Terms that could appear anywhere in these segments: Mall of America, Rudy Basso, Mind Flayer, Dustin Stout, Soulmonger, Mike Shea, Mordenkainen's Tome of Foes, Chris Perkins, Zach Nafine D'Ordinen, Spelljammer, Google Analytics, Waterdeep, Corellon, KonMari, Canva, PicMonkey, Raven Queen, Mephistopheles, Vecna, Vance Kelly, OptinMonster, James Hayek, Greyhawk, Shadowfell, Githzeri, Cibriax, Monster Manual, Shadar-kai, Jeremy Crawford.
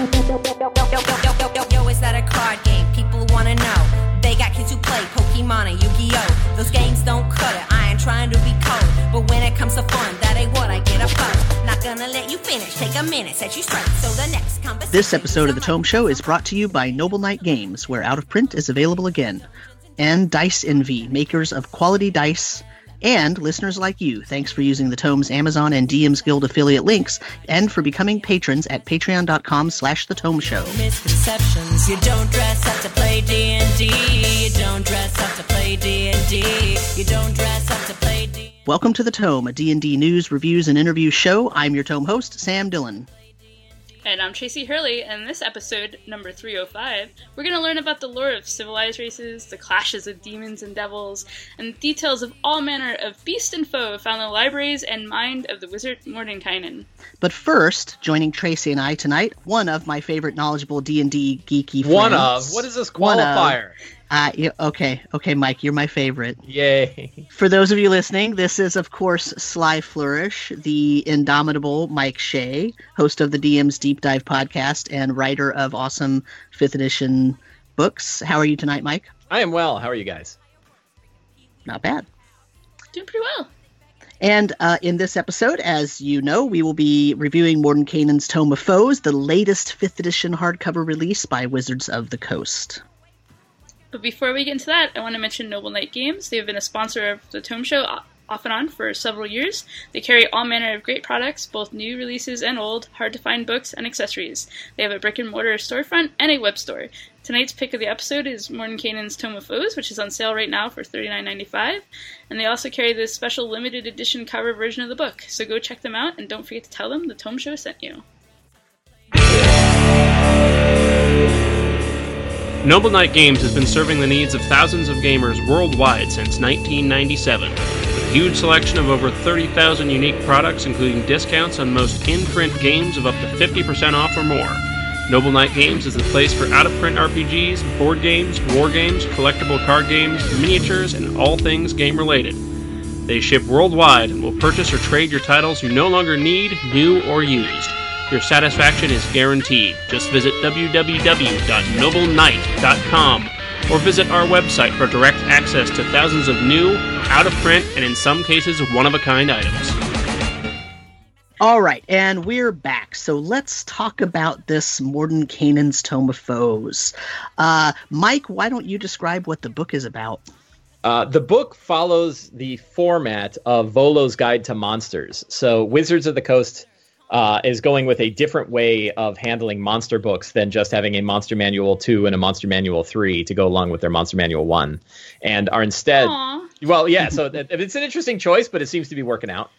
Yo, is that a card game? People wanna know. They got kids who play Pokemon and Yu-Gi-Oh! Those games don't cut it, I ain't trying to be cold. But when it comes to fun, that ain't what I get about. Not gonna let you finish, take a minute, set you straight. So the next conversation... This episode of The Tome Show is brought to you by Noble Knight Games, where Out of Print is available again. And Dice Envy, makers of quality dice... And listeners like you, thanks for using the Tome's Amazon and DM's Guild affiliate links and for becoming patrons at patreon.com/thetomeshow. Misconceptions. You don't dress up to play D&D. You don't dress up to play D&D. You don't dress up to play D&D. Welcome to The Tome, a D&D news, reviews, and interview show. I'm your Tome host, Sam Dillon. And I'm Tracy Hurley, and this episode, number 305, we're going to learn about the lore of civilized races, the clashes of demons and devils, and details of all manner of beast and foe found in the libraries and mind of the wizard Mordenkainen. But first, joining Tracy and I tonight, one of my favorite knowledgeable D&D geeky friends. One of? What is this qualifier? Okay, Mike, you're my favorite. Yay. For those of you listening, this is, of course, Sly Flourish, the indomitable Mike Shea, host of the DM's Deep Dive podcast and writer of awesome 5th edition books. How are you tonight, Mike? I am well. How are you guys? Not bad. Doing pretty well. And in this episode, as you know, we will be reviewing Mordenkainen's Tome of Foes, the latest 5th edition hardcover release by Wizards of the Coast. But before we get into that, I want to mention Noble Knight Games. They have been a sponsor of the Tome Show off and on for several years. They carry all manner of great products, both new releases and old, hard-to-find books and accessories. They have a brick-and-mortar storefront and a web store. Tonight's pick of the episode is Mordenkainen's Tome of Foes, which is on sale right now for $39.95. And they also carry this special limited edition cover version of the book. So go check them out, and don't forget to tell them the Tome Show sent you. Noble Knight Games has been serving the needs of thousands of gamers worldwide since 1997, with a huge selection of over 30,000 unique products, including discounts on most in-print games of up to 50% off or more. Noble Knight Games is the place for out-of-print RPGs, board games, war games, collectible card games, miniatures, and all things game-related. They ship worldwide and will purchase or trade your titles you no longer need, new, or used. Your satisfaction is guaranteed. Just visit www.nobleknight.com or visit our website for direct access to thousands of new, out-of-print, and in some cases, one-of-a-kind items. All right, and we're back. So let's talk about this Mordenkainen's Tome of Foes. Mike, why don't you describe what the book is about? The book follows the format of Volo's Guide to Monsters. So Wizards of the Coast... is going with a different way of handling monster books than just having a Monster Manual 2 and a Monster Manual 3 to go along with their Monster Manual 1. And are instead... Aww. Well, yeah, so it's an interesting choice, but it seems to be working out.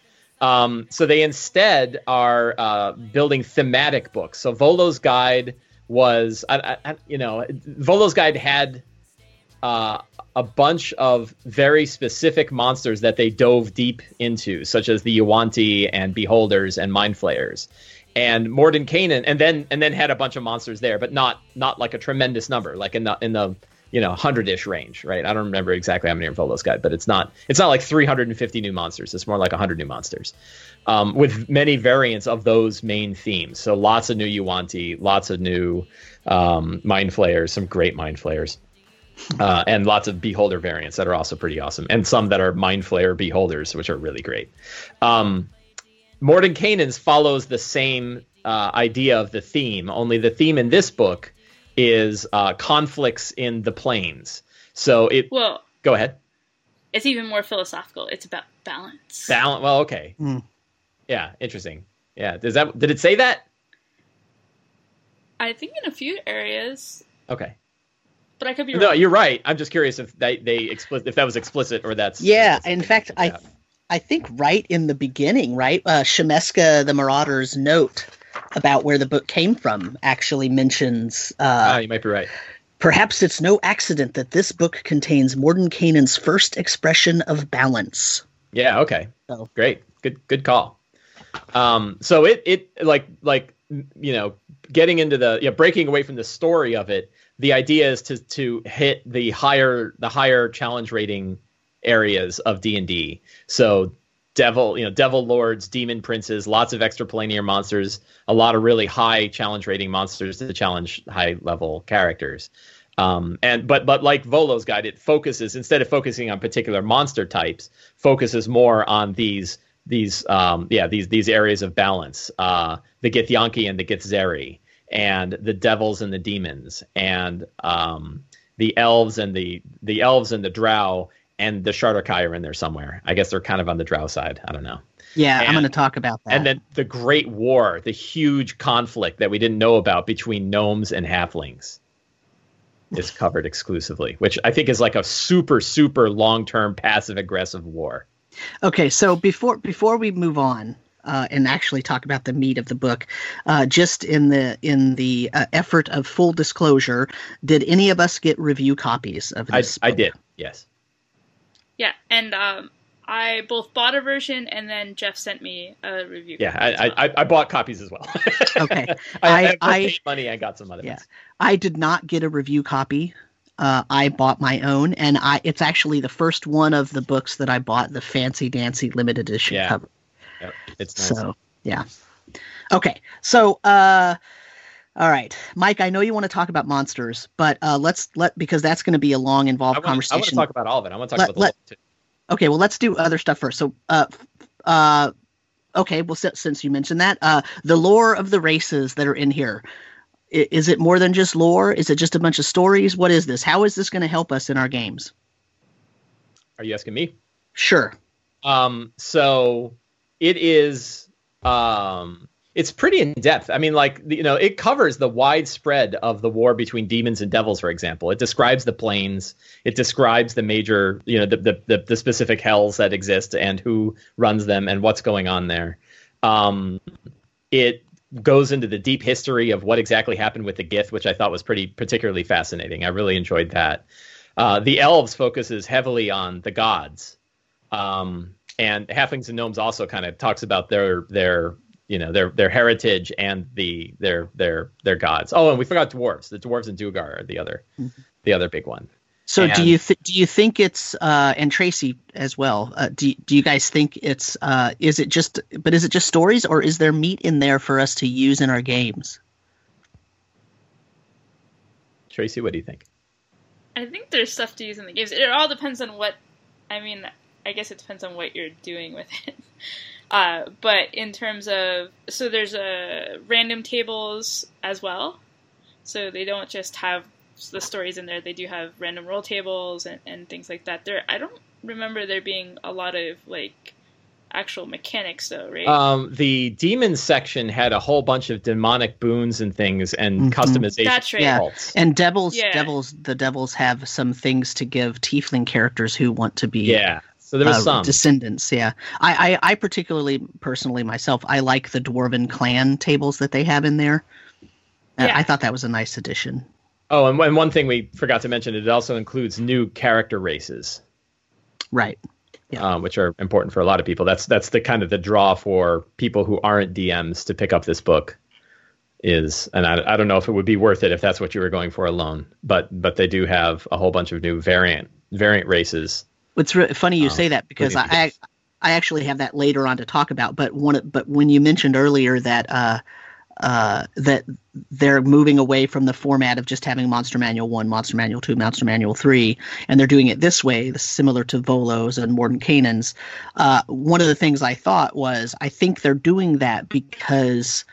So they instead are building thematic books. So Volo's Guide was... Volo's Guide had... a bunch of very specific monsters that they dove deep into, such as the Yuan-ti and Beholders and Mind Flayers. And Mordenkainen, and then had a bunch of monsters there, but not like a tremendous number, like in the 100-ish range, right? I don't remember exactly how many in Volo's Guide, but it's not like 350 new monsters. It's more like 100 new monsters, with many variants of those main themes. So lots of new Yuan-ti, lots of new Mind Flayers, some great Mind Flayers. And lots of Beholder variants that are also pretty awesome. And some that are Mind Flayer Beholders, which are really great. Mordenkainen's follows the same idea of the theme, only the theme in this book is conflicts in the planes. So it... Well, go ahead. It's even more philosophical. It's about balance. Balance. Well, okay. Mm. Yeah, interesting. Yeah. Did it say that? I think in a few areas. Okay. But I could be wrong. No, you're right. I'm just curious if if that was explicit or that's... Yeah, in fact, I think right in the beginning, right? Shemeska the Marauder's note about where the book came from actually mentions... you might be right. Perhaps it's no accident that this book contains Mordenkainen's first expression of balance. Yeah, okay. So. Great. Good call. So it getting into the... Yeah, breaking away from the story of it, the idea is to hit the higher challenge rating areas of D&D. So devil, you know, devil lords, demon princes, lots of extraplanar monsters, a lot of really high challenge rating monsters to challenge high level characters. But like Volo's Guide, it focuses, instead of focusing on particular monster types, focuses more on these areas of balance, the Githyanki and the Githzeri, and the devils and the demons, and the elves and the elves and the drow, and the Shadar-kai are in there somewhere. I guess they're kind of on the drow side. I don't know. Yeah, I'm going to talk about that. And then the Great War, the huge conflict that we didn't know about between gnomes and halflings, is covered exclusively, which I think is like a super, super long-term passive-aggressive war. Okay, so before we move on and actually talk about the meat of the book, just in the effort of full disclosure, did any of us get review copies of this book? I did, yes. Yeah, and I both bought a version, and then Jeff sent me a review. Yeah, I bought copies as well. Okay, I paid money. I got some other ones. I did not get a review copy. I bought my own, and it's actually the first one of the books that I bought, the Fancy Dancy limited edition cover. Yep. It's nice. So yeah. Okay, so all right, Mike. I know you want to talk about monsters, but because that's going to be a long, involved conversation. I want to talk about all of it. I want to talk about the whole. Okay, well, let's do other stuff first. So, okay, well, since you mentioned that, the lore of the races that are in here, is it more than just lore? Is it just a bunch of stories? What is this? How is this going to help us in our games? Are you asking me? Sure. So it is, it's pretty in depth. I mean, like, you know, it covers the widespread of the war between demons and devils, for example. It describes the planes. It describes the major, you know, the specific hells that exist and who runs them and what's going on there. It goes into the deep history of what exactly happened with the Gith, which I thought was particularly fascinating. I really enjoyed that. The elves focuses heavily on the gods, and halflings and gnomes also kind of talks about their you know, their heritage and their gods. Oh, and we forgot dwarves. The dwarves and Dugar are the other big one. So and do you think it's and Tracy as well? Do you guys think it's is it just stories, or is there meat in there for us to use in our games? Tracy, what do you think? I think there's stuff to use in the games. It all depends on what. I mean, I guess it depends on what you're doing with it. But in terms of, so there's random tables as well. So they don't just have the stories in there. They do have random roll tables and things like that. I don't remember there being a lot of like actual mechanics though, right? The demon section had a whole bunch of demonic boons and things and customization. That's right. Yeah. And devils, the devils have some things to give tiefling characters who want to be. Yeah. So there was some descendants, yeah. I particularly, personally myself, I like the Dwarven clan tables that they have in there. Yeah. I thought that was a nice addition. Oh, and one thing we forgot to mention, it also includes new character races, right? Yeah, which are important for a lot of people. That's the kind of the draw for people who aren't DMs to pick up this book is, and I don't know if it would be worth it if that's what you were going for alone, but they do have a whole bunch of new variant races. It's really funny you say that because I actually have that later on to talk about. But when you mentioned earlier that that they're moving away from the format of just having Monster Manual 1, Monster Manual 2, Monster Manual 3, and they're doing it this way, similar to Volo's and Mordenkainen's, one of the things I thought was I think they're doing that because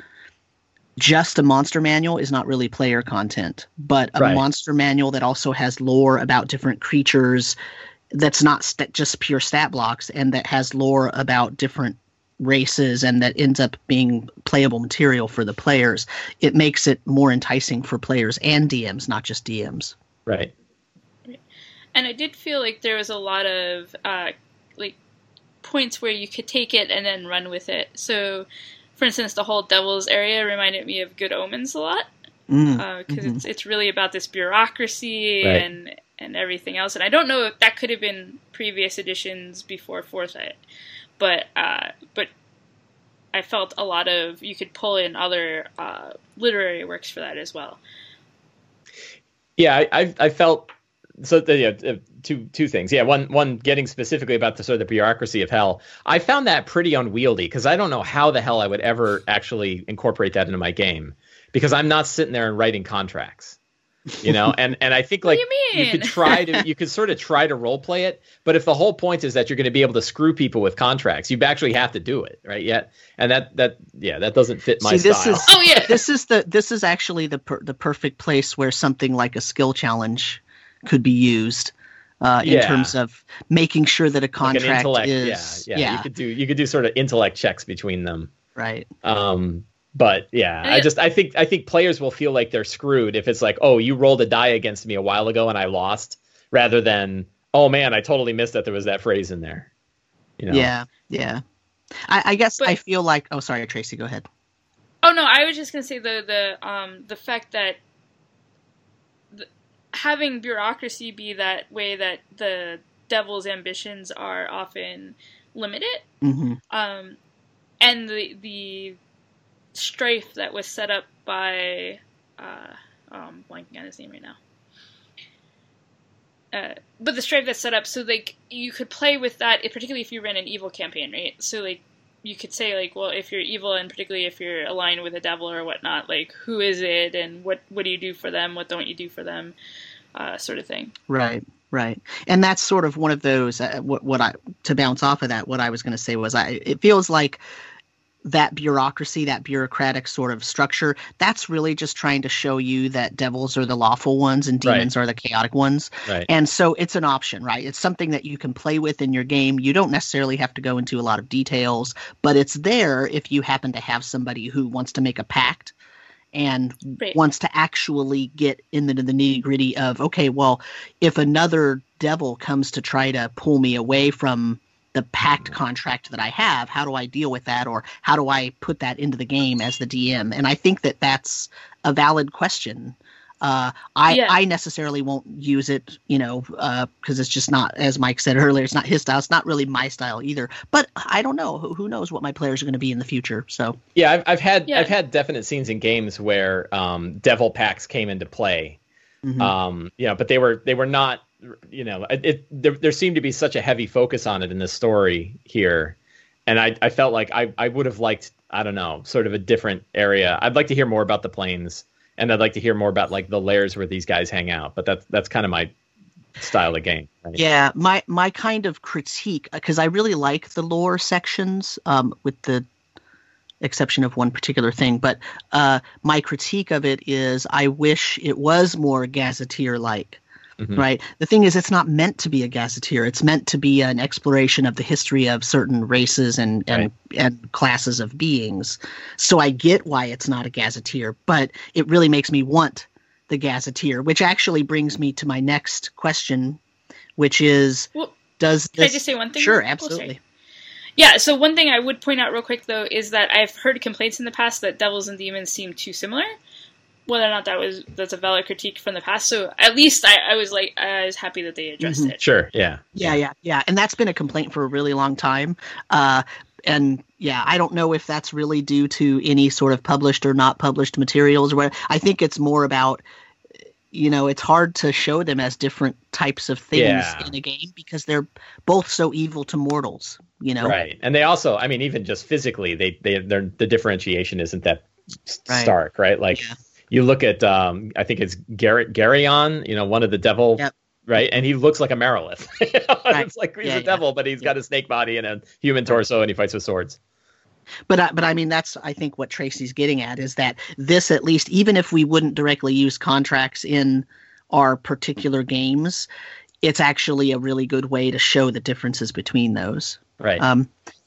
just a monster manual is not really player content, but a monster manual that also has lore about different creatures – that's not just pure stat blocks, and that has lore about different races, and that ends up being playable material for the players. It makes it more enticing for players and DMs, not just DMs. Right. And I did feel like there was a lot of like points where you could take it and then run with it. So, for instance, the whole Devil's area reminded me of Good Omens a lot because it's really about this bureaucracy and everything else. And I don't know if that could have been previous editions before Foresight, but I felt a lot of, you could pull in other literary works for that as well. Yeah, I felt So two things. Yeah, one getting specifically about the sort of the bureaucracy of hell. I found that pretty unwieldy because I don't know how the hell I would ever actually incorporate that into my game because I'm not sitting there and writing contracts. You know, and I think like you could sort of try to role play it, but if the whole point is that you're going to be able to screw people with contracts, you actually have to do it, right? Yeah, and that doesn't fit my style. This is actually the perfect place where something like a skill challenge could be used in terms of making sure that a contract like is you could do sort of intellect checks between them, right? But yeah, I think players will feel like they're screwed if it's like, oh, you rolled a die against me a while ago and I lost, rather than, oh man, I totally missed that there was that phrase in there. You know? Yeah, yeah. I guess I feel like, oh, sorry, Tracy, go ahead. Oh no, I was just gonna say the fact that having bureaucracy be that way that the devil's ambitions are often limited, and the strafe that was set up by I'm blanking on his name right now, but the strafe that's set up so like you could play with that, particularly if you ran an evil campaign, right? So like you could say like, well, if you're evil and particularly if you're aligned with a devil or whatnot, like who is it and what do you do for them, what don't you do for them, sort of thing, right? Right. And that's sort of one of those to bounce off of that, what I was going to say was it feels like that bureaucracy, that bureaucratic sort of structure, that's really just trying to show you that devils are the lawful ones and demons are the chaotic ones. Right. And so it's an option, right? It's something that you can play with in your game. You don't necessarily have to go into a lot of details, but it's there if you happen to have somebody who wants to make a pact and wants to actually get into the nitty-gritty of, okay, well, if another devil comes to try to pull me away from the pact contract that I have, how do I deal with that, or how do I put that into the game as the DM? And I think that that's a valid question. I necessarily won't use it, you know, because it's just not, as Mike said earlier, it's not his style. It's not really my style either. But I don't know. Who knows what my players are going to be in the future? So yeah, I've had definite scenes in games where devil pacts came into play. Mm-hmm. But they were not. You know, there seemed to be such a heavy focus on it in this story here. And I felt like I would have liked, I don't know, sort of a different area. I'd like to hear more about the planes, and I'd like to hear more about like the lairs where these guys hang out. But that's kind of my style of game. Right? Yeah, my kind of critique, because I really like the lore sections with the exception of one particular thing. But my critique of it is I wish it was more gazetteer-like. Mm-hmm. Right. The thing is, it's not meant to be a gazetteer. It's meant to be an exploration of the history of certain races and classes of beings. So I get why it's not a gazetteer, but it really makes me want the gazetteer, which actually brings me to my next question, which is, can I just say one thing? Sure, absolutely. Yeah, so one thing I would point out real quick, though, is that I've heard complaints in the past that devils and demons seem too similar. Whether or not that's a valid critique from the past, so at least I was happy that they addressed it. Sure, yeah, and that's been a complaint for a really long time. And yeah, I don't know if that's really due to any sort of published or not published materials. Where I think it's more about, you know, it's hard to show them as different types of things in a game because they're both so evil to mortals. You know, right? And they also, I mean, even just physically, the differentiation isn't that stark, right? Like. Yeah. You look at, I think it's Geryon, you know, one of the devil, right? And he looks like a Merilith. You know? Right. It's like he's a devil, but he's got a snake body and a human torso, and he fights with swords. But I mean, that's, I think, what Tracy's getting at, is that this, at least, even if we wouldn't directly use contracts in our particular games, it's actually a really good way to show the differences between those. Right.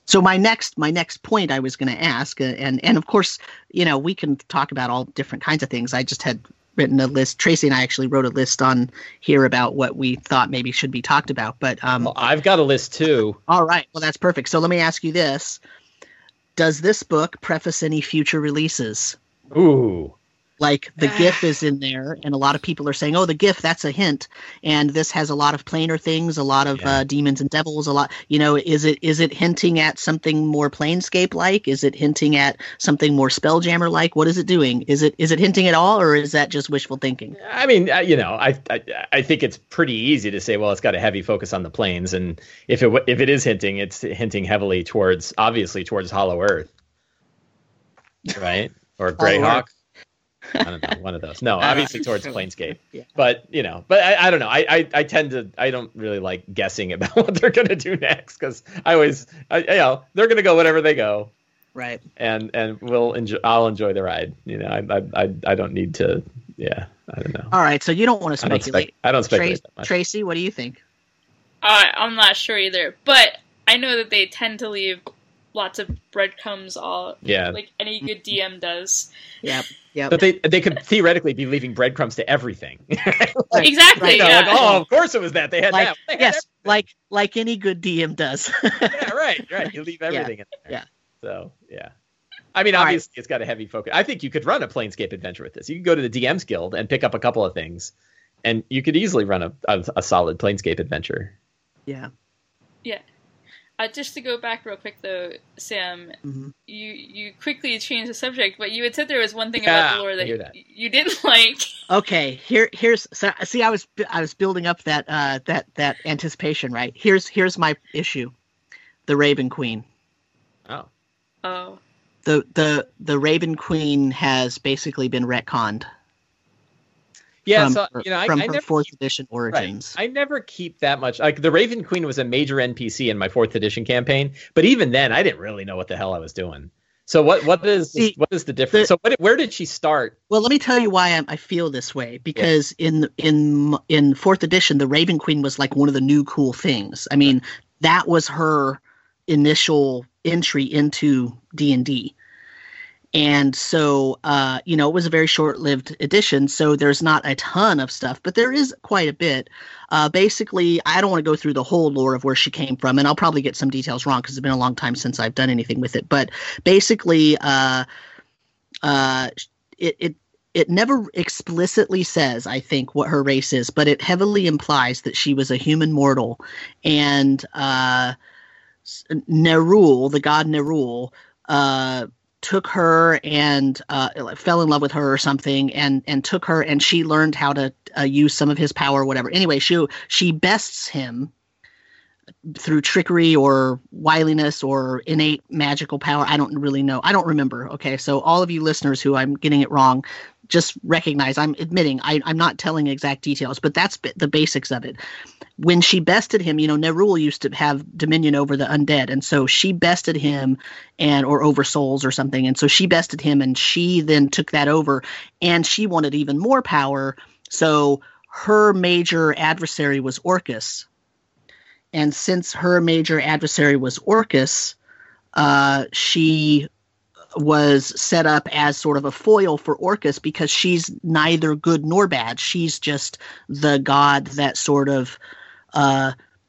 So my next point I was going to ask, and of course, you know, we can talk about all different kinds of things. I just had written a list. Tracy and I actually wrote a list on here about what we thought maybe should be talked about. But I've got a list too. All right. Well, that's perfect. So let me ask you this: does this book preface any future releases? Ooh. Like the GIF is in there, and a lot of people are saying, "Oh, the GIF, that's a hint." And this has a lot of planar things, a lot of demons and devils, a lot. You know, is it hinting at something more Planescape like? Is it hinting at something more Spelljammer like? What is it doing? Is it hinting at all, or is that just wishful thinking? I mean, you know, I think it's pretty easy to say, well, it's got a heavy focus on the planes, and if it is hinting, it's hinting heavily towards Hollow Earth, right, or Greyhawk. I don't know, one of those. No, obviously towards Planescape. Yeah. But, you know, but I don't know. I tend to, I don't really like guessing about what they're going to do next, because I they're going to go whatever they go. Right. And I'll enjoy the ride. You know, I don't need to, yeah, I don't know. All right, so you don't want to speculate. I don't speculate that much. Tracy, what do you think? I'm not sure either, but I know that they tend to leave lots of breadcrumbs, all like any good DM does. Yep. Yeah, but they could theoretically be leaving breadcrumbs to everything. Like, exactly. You know, like, oh, of course it was that. They had like, that. They had everything. like any good DM does. Yeah, right. You leave everything in there. Yeah. So yeah, I mean, obviously it's got a heavy focus. I think you could run a Planescape adventure with this. You could go to the DM's Guild and pick up a couple of things, and you could easily run a solid Planescape adventure. Yeah. Yeah. Just to go back real quick, though, Sam, you quickly changed the subject, but you had said there was one thing about the lore that you didn't like. Okay, here's so see, I was building up that that anticipation, right? Here's my issue: the Raven Queen. Oh. The Raven Queen has basically been retconned. Yeah, from her 4th edition origins. Right. I never keep that much. Like the Raven Queen was a major NPC in my 4th edition campaign, but even then, I didn't really know what the hell I was doing. So what is the difference? Where did she start? Well, let me tell you why I feel this way. Because in 4th edition, the Raven Queen was like one of the new cool things. I mean, that was her initial entry into D&D. And so, you know, it was a very short-lived edition, so there's not a ton of stuff, but there is quite a bit. Basically, I don't want to go through the whole lore of where she came from, and I'll probably get some details wrong because it's been a long time since I've done anything with it. But basically, it never explicitly says, I think, what her race is, but it heavily implies that she was a human mortal. And Nerul, the god Nerul, took her and fell in love with her or something, and took her, and she learned how to use some of his power or whatever. Anyway, she bests him through trickery or wiliness or innate magical power. I don't really know. I don't remember. Okay, so all of you listeners who I'm getting it wrong, just recognize I'm admitting I'm not telling exact details, but that's the basics of it. When she bested him, you know, Nerul used to have dominion over the undead, and so she bested him, and or over souls or something, and so she bested him, and she then took that over, and she wanted even more power, so her major adversary was Orcus. And since her major adversary was Orcus, she was set up as sort of a foil for Orcus because she's neither good nor bad. She's just the god that sort of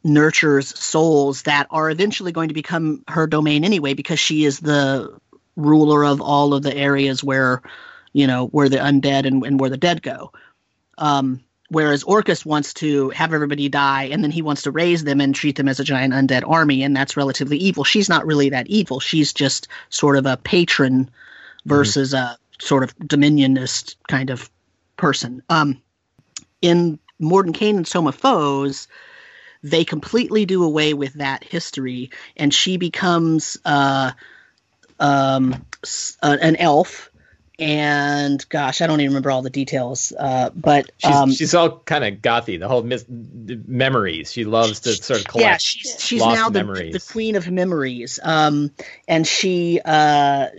nurtures souls that are eventually going to become her domain anyway, because she is the ruler of all of the areas where, you know, where the undead and where the dead go. Whereas Orcus wants to have everybody die, and then he wants to raise them and treat them as a giant undead army, and that's relatively evil. She's not really that evil. She's just sort of a patron versus a sort of dominionist kind of person. In Mordenkainen's Tome of Foes, they completely do away with that history, and she becomes an elf. And gosh, I don't even remember all the details, but she's all kind of gothy. The whole memories. She loves to sort of collect. Yeah, she's now the queen of memories. And she I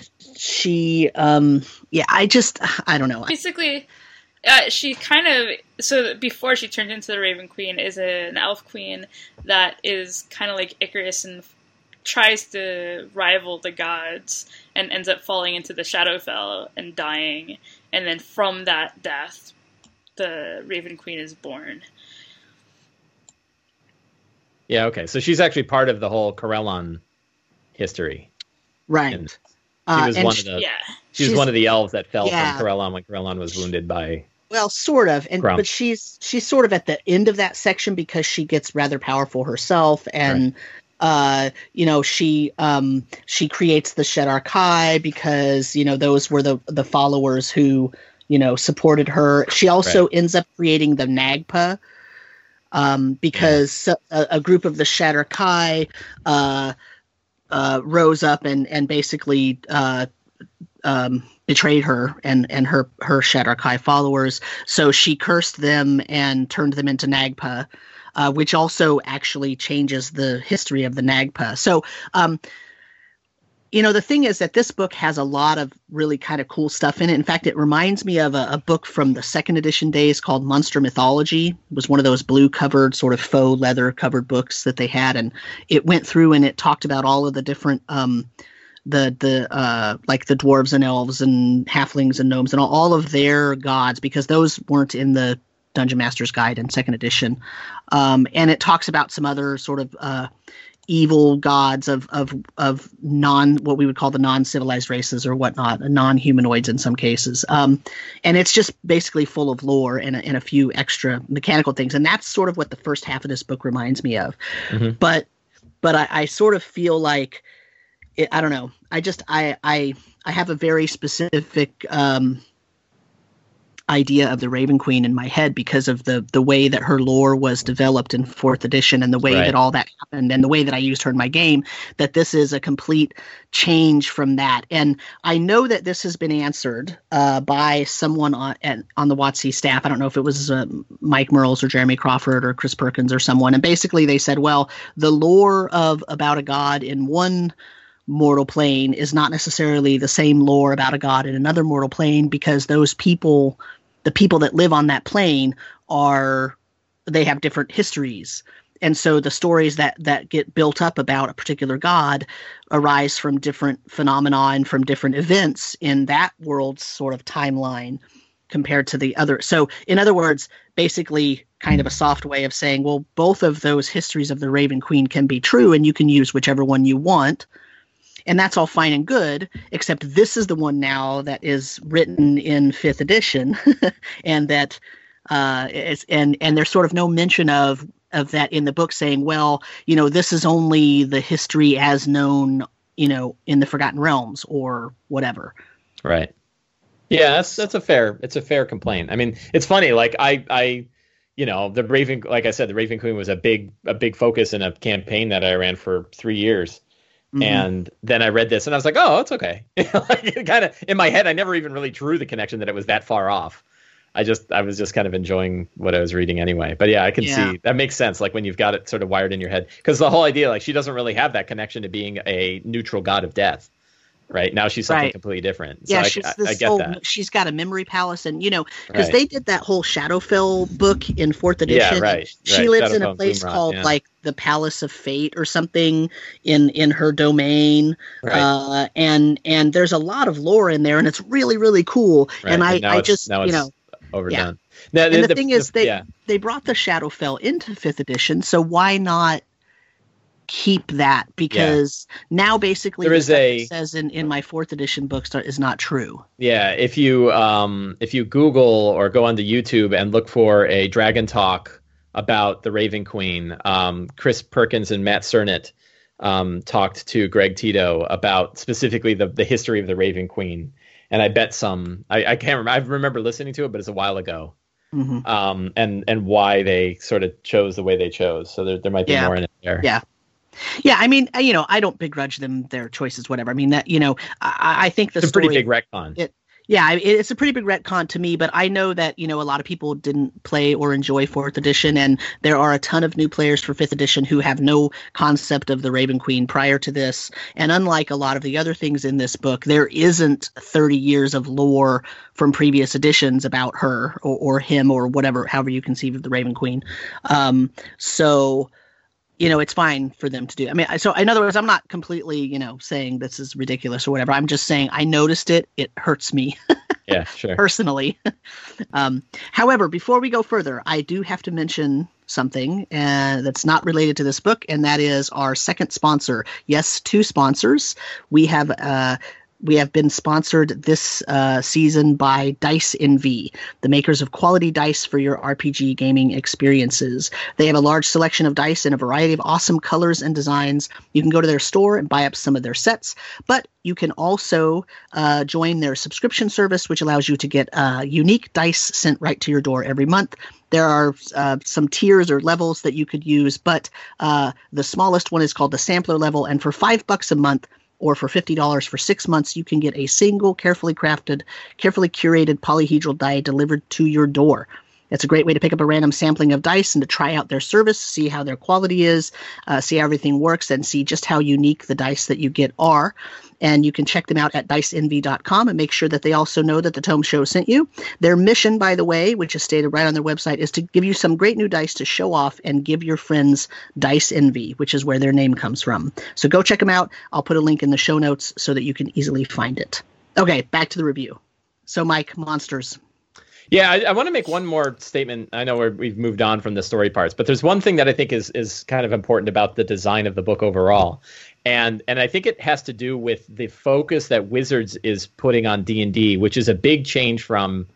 don't know. Basically, she kind of before she turned into the Raven Queen is an elf queen that is kind of like Icarus and tries to rival the gods and ends up falling into the Shadowfell and dying, and then from that death the Raven Queen is born. Yeah, okay. So she's actually part of the whole Corellon history. Right. And She was one of the elves that fell from Corellon when Corellon was wounded by. Well, sort of, but she's sort of at the end of that section because she gets rather powerful herself, and she creates the Shadar-kai because those were the followers who supported her. She also ends up creating the Nagpa. Because a group of the Shadar-kai rose up and basically betrayed her and her Shadar-kai followers. So she cursed them and turned them into Nagpa, which also actually changes the history of the Nagpa. So, the thing is that this book has a lot of really kind of cool stuff in it. In fact, it reminds me of a book from the second edition days called Monster Mythology. It was one of those blue covered sort of faux leather covered books that they had. And it went through and it talked about all of the different, like the dwarves and elves and halflings and gnomes and all of their gods, because those weren't in the Dungeon Master's Guide in second edition. And it talks about some other sort of, evil gods of what we would call the non-civilized races or whatnot, non-humanoids in some cases. And it's just basically full of lore and a few extra mechanical things. And that's sort of what the first half of this book reminds me of. Mm-hmm. But I sort of feel like, I don't know. I have a very specific idea of the Raven Queen in my head because of the way that her lore was developed in fourth edition and the way that all that happened and the way that I used her in my game, that this is a complete change from that. And I know that this has been answered by someone on the WotC staff. I don't know if it was Mike Merles or Jeremy Crawford or Chris Perkins or someone. And basically they said, well, the lore of about a god in one mortal plane is not necessarily the same lore about a god in another mortal plane, because those people, the people that live on that plane, they have different histories. And so the stories that get built up about a particular god arise from different phenomena and from different events in that world's sort of timeline compared to the other. So in other words, basically kind of a soft way of saying, well, both of those histories of the Raven Queen can be true and you can use whichever one you want. And that's all fine and good, except this is the one now that is written in 5th edition, and that and there's sort of no mention of that in the book, saying, well, this is only the history as known, in the Forgotten Realms or whatever. Right. Yeah, that's a fair complaint. I mean, it's funny. Like I the Raven, like I said, the Raven Queen was a big focus in a campaign that I ran for 3 years. Mm-hmm. And then I read this and I was like, oh, it's okay. Like, kind of in my head, I never even really drew the connection that it was that far off. I was just kind of enjoying what I was reading anyway. But yeah, I can see that makes sense. Like when you've got it sort of wired in your head, because the whole idea, like she doesn't really have that connection to being a neutral god of death. Right now, she's something completely different. So yeah, I get that. She's got a memory palace, and because they did that whole Shadowfell book in fourth edition. Yeah, right. She lives Shadowfell in a place called like the Palace of Fate or something in her domain. Right. And there's a lot of lore in there, and it's really really cool. Right. And it's overdone. Yeah. Now, and the thing is, they brought the Shadowfell into fifth edition, so why not keep that? Because now basically there is it says in my fourth edition book is not true. Yeah, if you Google or go onto YouTube and look for a Dragon Talk about the Raven Queen, Chris Perkins and Matt Cernit talked to Greg Tito about specifically the history of the Raven Queen, and I bet I can't remember. I remember listening to it, but it's a while ago. Mm-hmm. And why they sort of chose the way they chose. So there might be more in it there. Yeah. Yeah, I mean, I don't begrudge them their choices, whatever. I mean, that, I think it's a pretty big retcon. It's a pretty big retcon to me, but I know that, a lot of people didn't play or enjoy 4th edition, and there are a ton of new players for 5th edition who have no concept of the Raven Queen prior to this, and unlike a lot of the other things in this book, there isn't 30 years of lore from previous editions about her or him or whatever, however you conceive of the Raven Queen. So... it's fine for them to do. I mean, so in other words, I'm not completely, saying this is ridiculous or whatever. I'm just saying I noticed it. It hurts me. Yeah, sure. Personally. However, before we go further, I do have to mention something that's not related to this book, and that is our second sponsor. Yes, two sponsors. We have We have been sponsored this season by Dice Envy, the makers of quality dice for your RPG gaming experiences. They have a large selection of dice in a variety of awesome colors and designs. You can go to their store and buy up some of their sets, but you can also join their subscription service, which allows you to get unique dice sent right to your door every month. There are some tiers or levels that you could use, but the smallest one is called the sampler level, and for $5 a month, or for $50 for 6 months, you can get a single carefully crafted, carefully curated polyhedral die delivered to your door. It's a great way to pick up a random sampling of dice and to try out their service, see how their quality is, see how everything works, and see just how unique the dice that you get are. And you can check them out at diceenvy.com and make sure that they also know that the Tome Show sent you. Their mission, by the way, which is stated right on their website, is to give you some great new dice to show off and give your friends Dice Envy, which is where their name comes from. So go check them out. I'll put a link in the show notes so that you can easily find it. Okay, back to the review. So, Mike, monsters. Yeah, I want to make one more statement. I know we've moved on from the story parts, but there's one thing that I think is kind of important about the design of the book overall. And I think it has to do with the focus that Wizards is putting on D&D, which is a big change from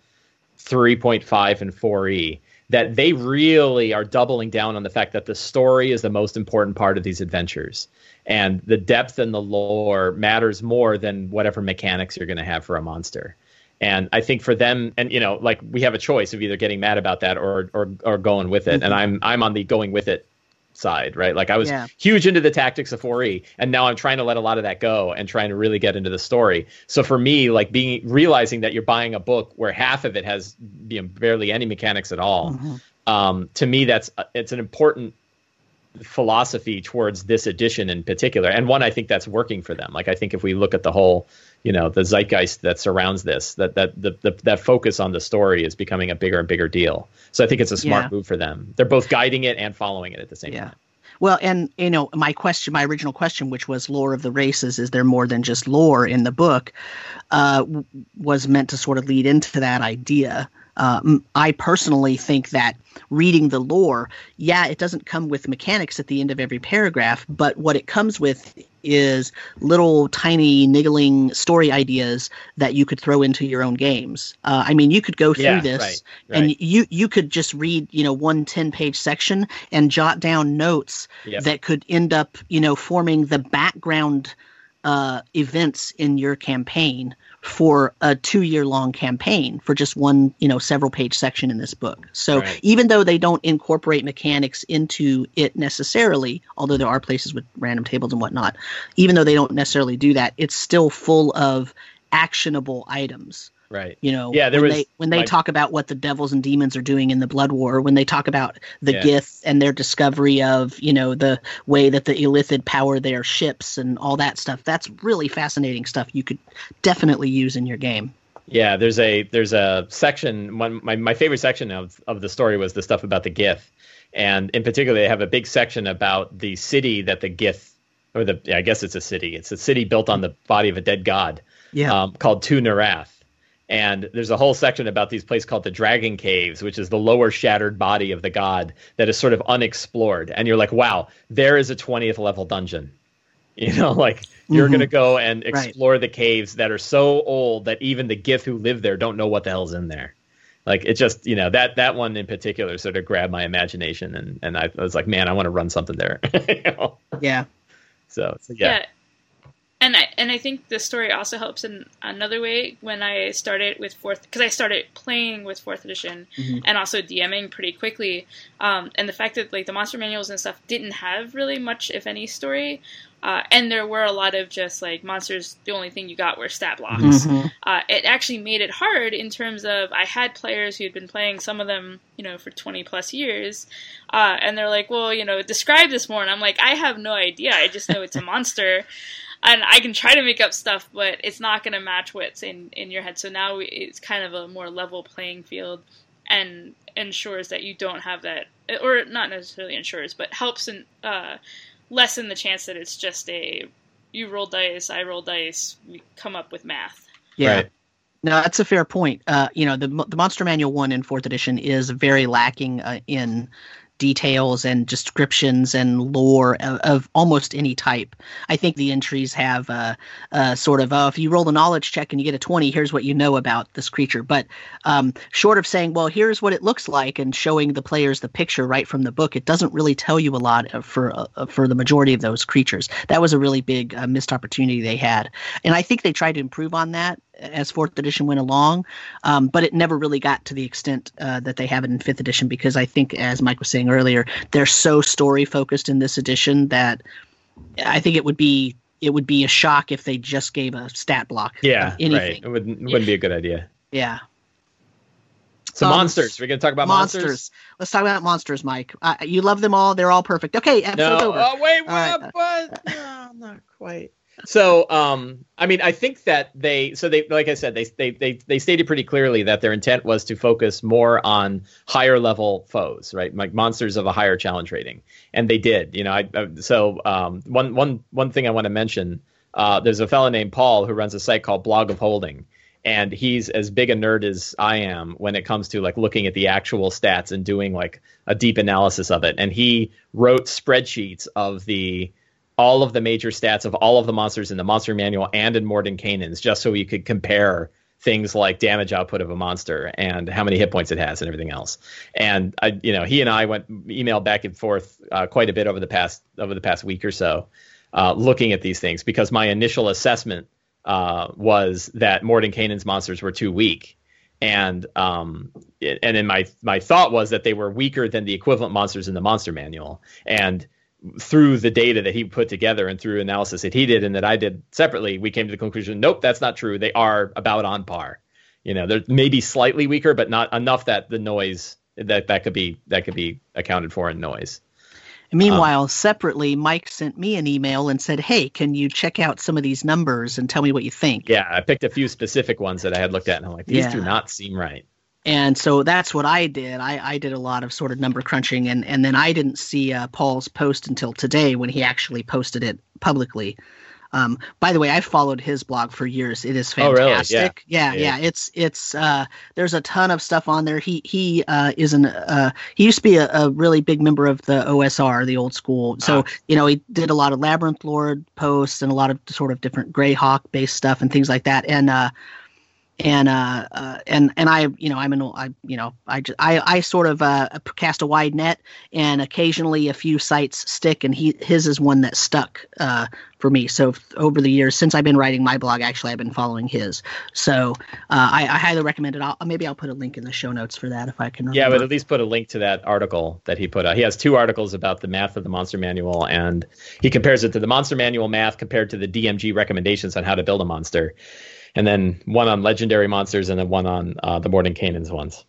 3.5 and 4E, that they really are doubling down on the fact that the story is the most important part of these adventures. And the depth and the lore matters more than whatever mechanics you're going to have for a monster. And I think for them, and you know, like, we have a choice of either getting mad about that or going with it. Mm-hmm. And I'm on the going with it side, right? Like, I was huge into the tactics of 4E, and now I'm trying to let a lot of that go and trying to really get into the story. So for me, like, realizing that you're buying a book where half of it has barely any mechanics at all, mm-hmm. To me, it's an important philosophy towards this edition in particular, and one I think that's working for them. Like, I think if we look at the whole, the zeitgeist that surrounds this, that focus on the story is becoming a bigger and bigger deal. So I think it's a smart move for them. They're both guiding it and following it at the same time. Well, and my original question, which was lore of the races, is there more than just lore in the book, was meant to sort of lead into that idea. I personally think that reading the lore, it doesn't come with mechanics at the end of every paragraph, but what it comes with is little tiny niggling story ideas that you could throw into your own games. I mean, you could go through this and you could just read, 1 10-page section and jot down notes that could end up, forming the background events in your campaign for a 2-year-long campaign for just one, several page section in this book. So even though they don't incorporate mechanics into it necessarily, although there are places with random tables and whatnot, even though they don't necessarily do that, it's still full of actionable items. Right. When they talk about what the devils and demons are doing in the Blood War, when they talk about the Gith and their discovery of, the way that the Illithid power their ships and all that stuff, that's really fascinating stuff you could definitely use in your game. Yeah, there's a section, my favorite section of the story was the stuff about the Gith. And in particular, they have a big section about the city that the Gith, or I guess it's a city. It's a city built on the body of a dead god called Tu Narath. And there's a whole section about these place called the Dragon Caves, which is the lower shattered body of the god that is sort of unexplored. And you're like, wow, there is a 20th level dungeon. You're going to go and explore the caves that are so old that even the Gith who live there don't know what the hell's in there. Like, it just, that one in particular sort of grabbed my imagination. And I was like, man, I want to run something there. Yeah. So, yeah. And I think the story also helps in another way. When I started with 4th, because I started playing with 4th edition and also DMing pretty quickly, and the fact that the monster manuals and stuff didn't have really much, if any, story, and there were a lot of just monsters, the only thing you got were stat blocks. It actually made it hard in terms of, I had players who had been playing, some of them, for 20 plus years, and they're like, well, describe this more, and I'm like, I have no idea, I just know it's a monster. And I can try to make up stuff, but it's not going to match what's in your head. So now it's kind of a more level playing field, and ensures that you don't have that, or not necessarily ensures, but helps and lessen the chance that it's just you roll dice, I roll dice, we come up with math. Yeah. Right. No, that's a fair point. The Monster Manual 1 and 4th edition is very lacking in details and descriptions and lore of almost any type. I think the entries have sort of, if you roll the knowledge check and you get a 20, here's what you know about this creature. But short of saying, well, here's what it looks like and showing the players the picture right from the book, it doesn't really tell you a lot for the majority of those creatures. That was a really big missed opportunity they had. And I think they tried to improve on that as 4th edition went along, but it never really got to the extent that they have it in 5th edition, because I think, as Mike was saying earlier, they're so story-focused in this edition that I think it would be a shock if they just gave a stat block. Yeah, right. It wouldn't be a good idea. Yeah. So monsters. We're going to talk about monsters. Let's talk about monsters, Mike. You love them all. They're all perfect. Okay, episode's over. Oh, wait, but no, not quite. So, I mean, I think that they, like I said, they stated pretty clearly that their intent was to focus more on higher level foes, right? Like monsters of a higher challenge rating. And they did, you know, one thing I want to mention, there's a fellow named Paul who runs a site called Blog of Holding, and he's as big a nerd as I am when it comes to like looking at the actual stats and doing like a deep analysis of it. And he wrote spreadsheets of all of the major stats of all of the monsters in the Monster Manual and in Mordenkainen's, just so you could compare things like damage output of a monster and how many hit points it has and everything else. And I, you know, he and I went email back and forth quite a bit over the past week or so, looking at these things, because my initial assessment was that Mordenkainen's monsters were too weak. And then my thought was that they were weaker than the equivalent monsters in the Monster Manual. And through the data that he put together and through analysis that he did and that I did separately, we came to the conclusion, nope, that's not true. They are about on par. You know, they're maybe slightly weaker, but not enough that the noise that could be accounted for in noise. Meanwhile, separately, Mike sent me an email and said, hey, can you check out some of these numbers and tell me what you think? Yeah, I picked a few specific ones that I had looked at and I'm like, these do not seem right. And so that's what I did. I did a lot of sort of number crunching, and then I didn't see Paul's post until today when he actually posted it publicly. By the way, I followed his blog for years. It is fantastic. Oh, really? Yeah. Yeah. It's there's a ton of stuff on there. He used to be a really big member of the OSR, the old school. So, you know, he did a lot of Labyrinth Lord posts and a lot of sort of different Greyhawk based stuff and things like that. And I, you know, I cast a wide net, and occasionally a few sites stick, and his is one that stuck, for me. So over the years, since I've been writing my blog, actually, I've been following his. So, I highly recommend it. Maybe I'll put a link in the show notes for that if I can remember. Yeah, but at least put a link to that article that he put out. He has 2 articles about the math of the Monster Manual, and he compares it to the Monster Manual math compared to the DMG recommendations on how to build a monster. And then one on legendary monsters, and then one on the Mordenkainen's ones,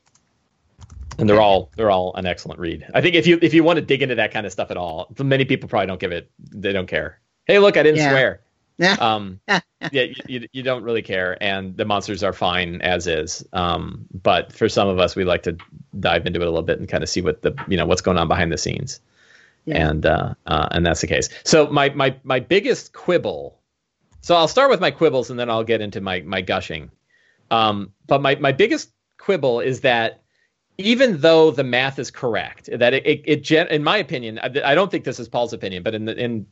and they're all an excellent read. I think if you want to dig into that kind of stuff at all, many people probably don't give it. They don't care. Hey, look, I didn't swear. Yeah, you don't really care, and the monsters are fine as is. But for some of us, we like to dive into it a little bit and kind of see what what's going on behind the scenes, and that's the case. So my biggest quibble. So I'll start with my quibbles, and then I'll get into my gushing. But my biggest quibble is that even though the math is correct, that it in my opinion, I don't think this is Paul's opinion, but in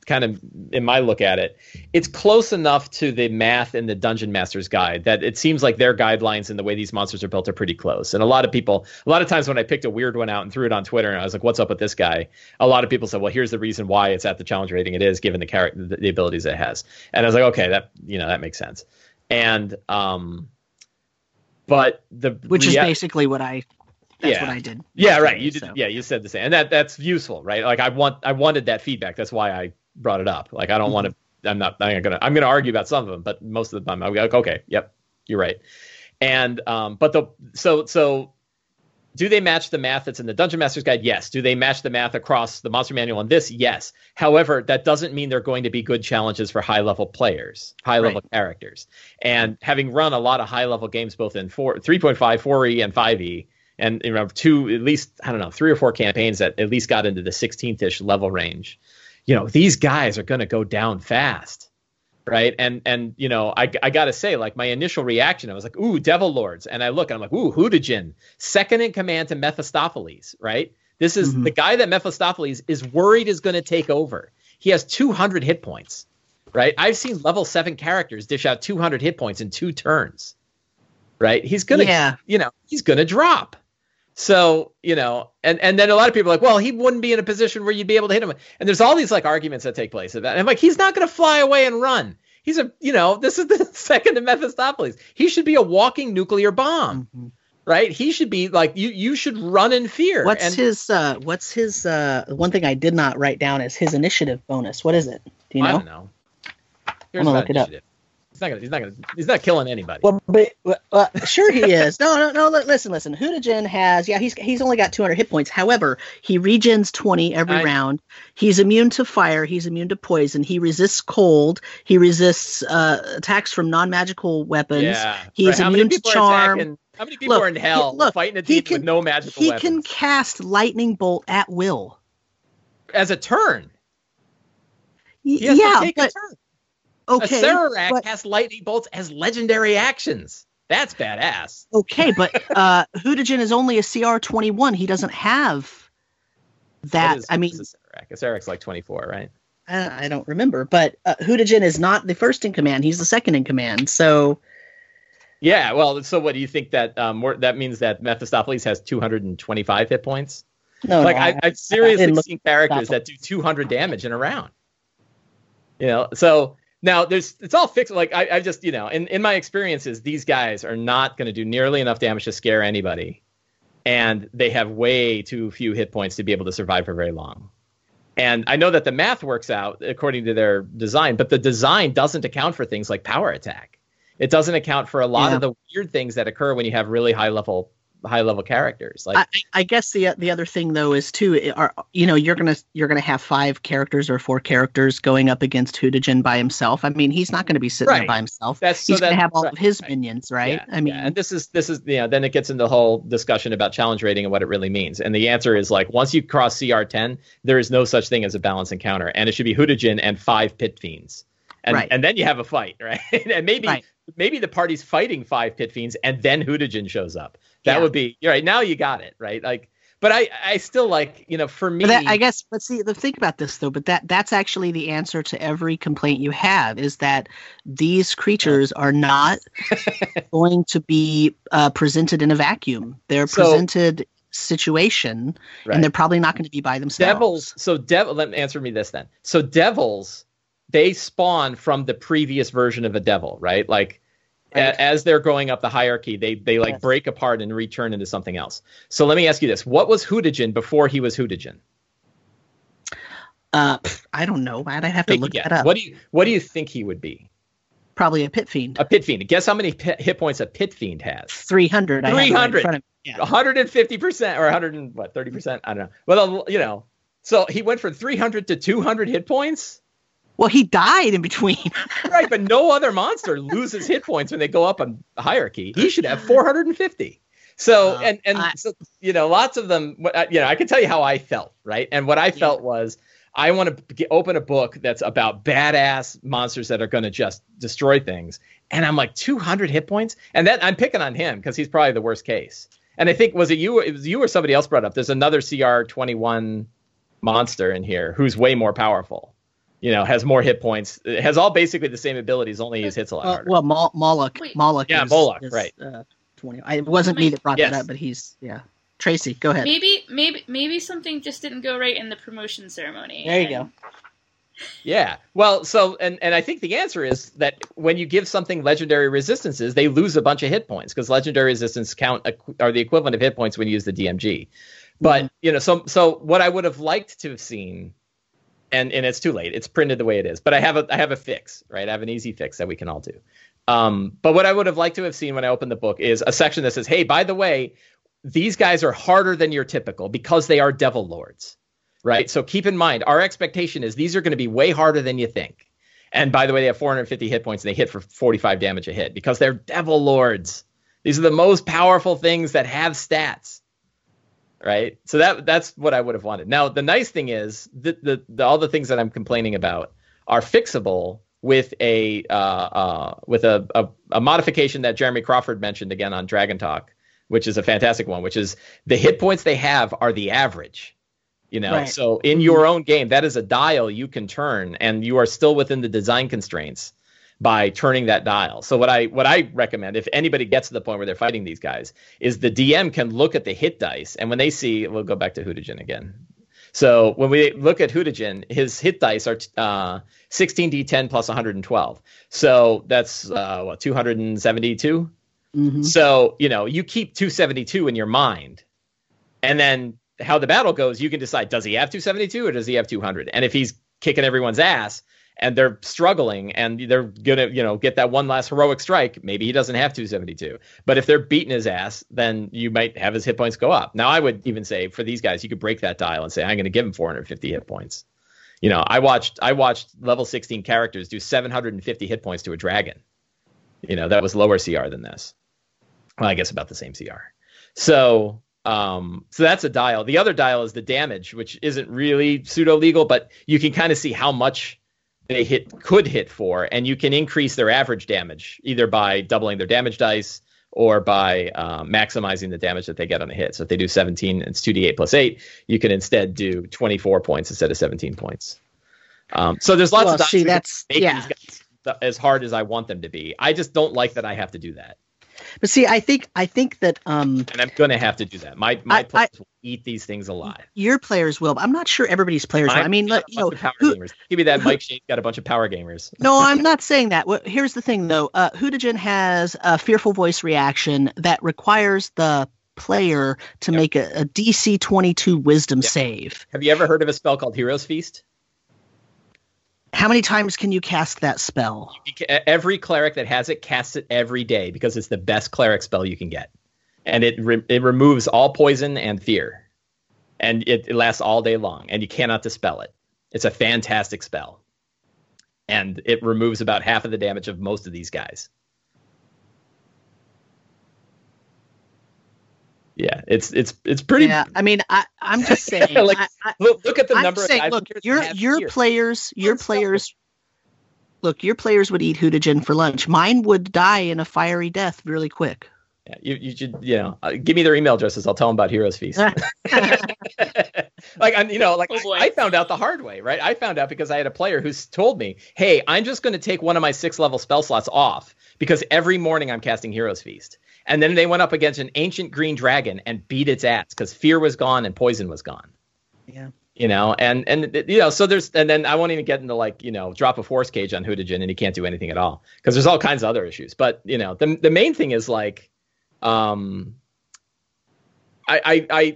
my look at it, it's close enough to the math in the Dungeon Master's Guide that it seems like their guidelines and the way these monsters are built are pretty close. And a lot of times when I picked a weird one out and threw it on Twitter, and I was like, "What's up with this guy?" A lot of people said, "Well, here's the reason why it's at the challenge rating it is, given the character, the abilities it has." And I was like, "Okay, that makes sense." And is basically what I. That's what I did. Yeah, right. You did. So. Yeah, you said the same, and that's useful, right? Like I wanted that feedback. That's why I brought it up. Like I don't want to. I'm gonna argue about some of them, but most of the time I'm like, okay, yep, you're right. And so do they match the math that's in the Dungeon Master's Guide? Yes. Do they match the math across the Monster Manual and this? Yes. However, that doesn't mean they're going to be good challenges for high-level players, high-level characters. And having run a lot of high-level games, both in 3.5, 4E, and 5E. And you know, 3 or 4 campaigns that at least got into the 16th-ish level range. You know, these guys are going to go down fast, right? And you know, I got to say, like my initial reaction, I was like, ooh, Devil Lords, and I look, and I'm like, ooh, Hutijin, second in command to Mephistopheles, right? This is the guy that Mephistopheles is worried is going to take over. He has 200 hit points, right? I've seen level 7 characters dish out 200 hit points in 2 turns, right? He's going to, you know, he's going to drop. So, you know, and then a lot of people are like, well, he wouldn't be in a position where you'd be able to hit him. And there's all these like arguments that take place about it. And I'm like, he's not going to fly away and run. He's a, you know, this is the second to Mephistopheles. He should be a walking nuclear bomb, right? He should be like, you should run in fear. What's his one thing I did not write down is his initiative bonus. What is it? Do you know? I don't know. Here's I'm going to look it up. He's not killing anybody. Well, but sure he is. No. Listen. Hutijin has. Yeah, he's only got 200 hit points. However, he regens 20 every round. He's immune to fire. He's immune to poison. He resists cold. He resists attacks from non-magical weapons. Yeah, he's immune to charm. How many people are in hell fighting a demon with no magical weapons? He can cast lightning bolt at will. As a turn. He has to take a turn. Okay, a Sararak casts lightning bolts as legendary actions. That's badass. Okay, but Hutijin is only a CR 21. He doesn't have that. What is a Sararak's like 24, right? I don't remember, but Hutijin is not the first in command. He's the second in command. So, yeah. Well, so what do you think that that means? That Mephistopheles has 225 hit points? No. I've seriously seen characters that do 200 damage in a round. You know, so. Now, it's all fixed. Like, I just, you know, in my experiences, these guys are not going to do nearly enough damage to scare anybody. And they have way too few hit points to be able to survive for very long. And I know that the math works out according to their design, but the design doesn't account for things like power attack. It doesn't account for a lot of the weird things that occur when you have really high level characters. Like I guess the other thing though is too, you're gonna have 5 characters or 4 characters going up against Hutijin by himself. I mean, he's not going to be sitting there by himself. He's gonna have all of his minions, right? Yeah, I mean, and this is then it gets into the whole discussion about challenge rating and what it really means. And the answer is like once you cross CR 10, there is no such thing as a balanced encounter, and it should be Hutijin and 5 pit fiends, and then you have a fight, right? And maybe the party's fighting 5 pit fiends, and then Hutijin shows up. That would be right now. You got it right. Like, but I still like, you know, for me, I guess. But see, think about this though. But that's actually the answer to every complaint you have is that these creatures are not going to be presented in a vacuum. They're presented situation, and they're probably not going to be by themselves. Let me answer me this then. So devils, they spawn from the previous version of a devil, right? Like. As they're growing up the hierarchy, they like break apart and return into something else. So let me ask you this: what was Hutijin before he was Hutijin? I don't know. I'd have to look that up. What do you think he would be? Probably a pit fiend. A pit fiend. Guess how many hit points a pit fiend has? 300. 300. 150% or 130%. I don't know. Well, you know, so he went from 300 to 200 hit points. Well, he died in between. Right, but no other monster loses hit points when they go up on the hierarchy. He should have 450. So, so, you know, lots of them, you know, I can tell you how I felt, right? And what I felt was I want to open a book that's about badass monsters that are going to just destroy things. And I'm like, 200 hit points? And that I'm picking on him because he's probably the worst case. And I think, it was you or somebody else brought up, there's another CR 21 monster in here who's way more powerful. You know, has more hit points. It has all basically the same abilities. Only his hits a lot harder. Well, Moloch. Yeah, Moloch. Right. 20. It wasn't me that brought that up, but he's Tracy, go ahead. Maybe something just didn't go right in the promotion ceremony. There you go. Yeah. Well, so and I think the answer is that when you give something legendary resistances, they lose a bunch of hit points because legendary resistance are the equivalent of hit points when you use the DMG. But you know, so what I would have liked to have seen. And it's too late. It's printed the way it is. But I have a fix, right? I have an easy fix that we can all do. But what I would have liked to have seen when I opened the book is a section that says, hey, by the way, these guys are harder than your typical because they are devil lords, right? So keep in mind, our expectation is these are going to be way harder than you think. And by the way, they have 450 hit points and they hit for 45 damage a hit because they're devil lords. These are the most powerful things that have stats. Right. So that's what I would have wanted. Now, the nice thing is that all the things that I'm complaining about are fixable with a modification that Jeremy Crawford mentioned again on Dragon Talk which is a fantastic one, which is the hit points they have are the average. You know, right. So in your own game, that is a dial you can turn, and you are still within the design constraints by turning that dial. So what I recommend, if anybody gets to the point where they're fighting these guys, is the DM can look at the hit dice, and when they see, we'll go back to Hutijin again. So when we look at Hutijin, his hit dice are 16d10 plus 112. So that's 272. Mm-hmm. So, you know, you keep 272 in your mind, and then how the battle goes, you can decide, does he have 272 or does he have 200? And if he's kicking everyone's ass and they're struggling and they're going to, you know, get that one last heroic strike, maybe he doesn't have 272. But if they're beating his ass, then you might have his hit points go up. Now, I would even say for these guys, you could break that dial and say, I'm going to give him 450 hit points. You know, I watched level 16 characters do 750 hit points to a dragon. You know, that was lower CR than this. Well, I guess about the same CR. So... So that's a dial. The other dial is the damage, which isn't really pseudo-legal, but you can kind of see how much they could hit for, and you can increase their average damage, either by doubling their damage dice or by maximizing the damage that they get on the hit. So if they do 17, it's 2d8 plus 8. You can instead do 24 points instead of 17 points. So there's lots of dice. See, that's, yeah. These guys as hard as I want them to be. I just don't like that I have to do that. But see, I think that, and I'm going to have to do that. My players will eat these things alive. Your players will, but I'm not sure everybody's players will. I mean, you know, power gamers. Give me that. Mike Shea got a bunch of power gamers. No, I'm not saying that. Well, here's the thing, though. Hutijin has a fearful voice reaction that requires the player to make a DC 22 wisdom save. Have you ever heard of a spell called Hero's Feast? How many times can you cast that spell? Every cleric that has it casts it every day because it's the best cleric spell you can get. And it removes all poison and fear. And it lasts all day long. And you cannot dispel it. It's a fantastic spell. And it removes about half of the damage of most of these guys. Yeah, it's pretty. Yeah, I mean, I'm just saying. Like, look at the number. I'm saying, of look, your players would eat Hutijin for lunch. Mine would die in a fiery death really quick. Yeah, you should, you know, give me their email addresses. I'll tell them about Heroes Feast. Like, I'm, you know, like, oh, I found out the hard way, right? I found out because I had a player who's told me, "Hey, I'm just going to take one of my 6th level spell slots off because every morning I'm casting Heroes Feast." And then they went up against an ancient green dragon and beat its ass because fear was gone and poison was gone. Yeah. You know, and you know, so there's, and then I won't even get into, like, you know, drop a force cage on Hutijin and he can't do anything at all because there's all kinds of other issues. But, you know, the main thing is, like, I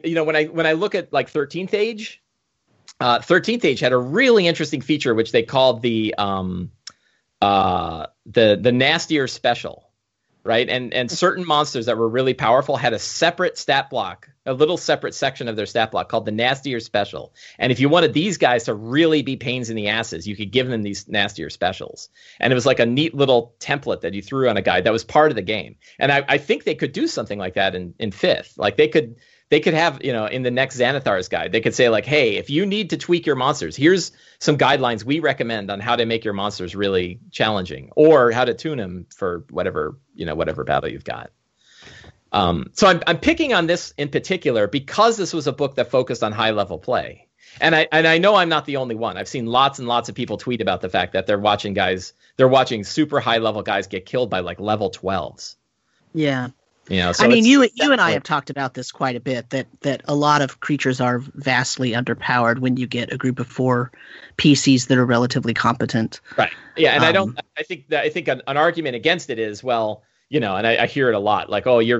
you know, when I look at, like, 13th Age, 13th Age had a really interesting feature, which they called the nastier special. Right. And certain monsters that were really powerful had a separate stat block, a little separate section of their stat block called the nastier special. And if you wanted these guys to really be pains in the asses, you could give them these nastier specials. And it was like a neat little template that you threw on a guy that was part of the game. And I think they could do something like that in 5th. Like, they could have, you know, in the next Xanathar's guide, they could say, like, hey, if you need to tweak your monsters, here's some guidelines we recommend on how to make your monsters really challenging, or how to tune them for whatever, you know, whatever battle you've got. So I'm picking on this in particular because this was a book that focused on high level play. And I know I'm not the only one. I've seen lots and lots of people tweet about the fact that they're watching super high level guys get killed by, like, level 12s. Yeah. You know, so I mean, you and I have talked about this quite a bit, that a lot of creatures are vastly underpowered when you get a group of 4 PCs that are relatively competent. Right. Yeah. And I think an argument against it is, well, you know, and I hear it a lot, like, oh, your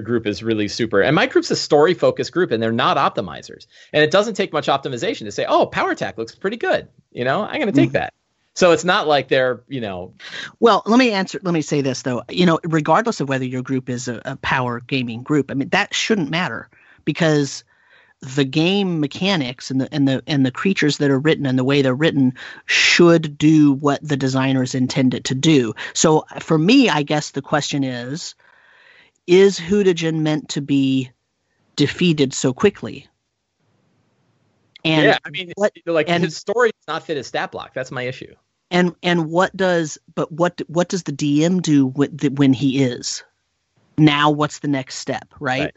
group is really super. And my group's a story focused group, and they're not optimizers. And it doesn't take much optimization to say, oh, power attack looks pretty good. You know, I'm going to take that. So it's not like they're, you know. Well, let me say this, though. You know, regardless of whether your group is a power gaming group, I mean, that shouldn't matter, because the game mechanics and the creatures that are written and the way they're written should do what the designers intend it to do. So for me, I guess the question is Hutijin meant to be defeated so quickly? And yeah, I mean, his story does not fit his stat block. That's my issue. And what does the DM do when he is? now what's the next step, right?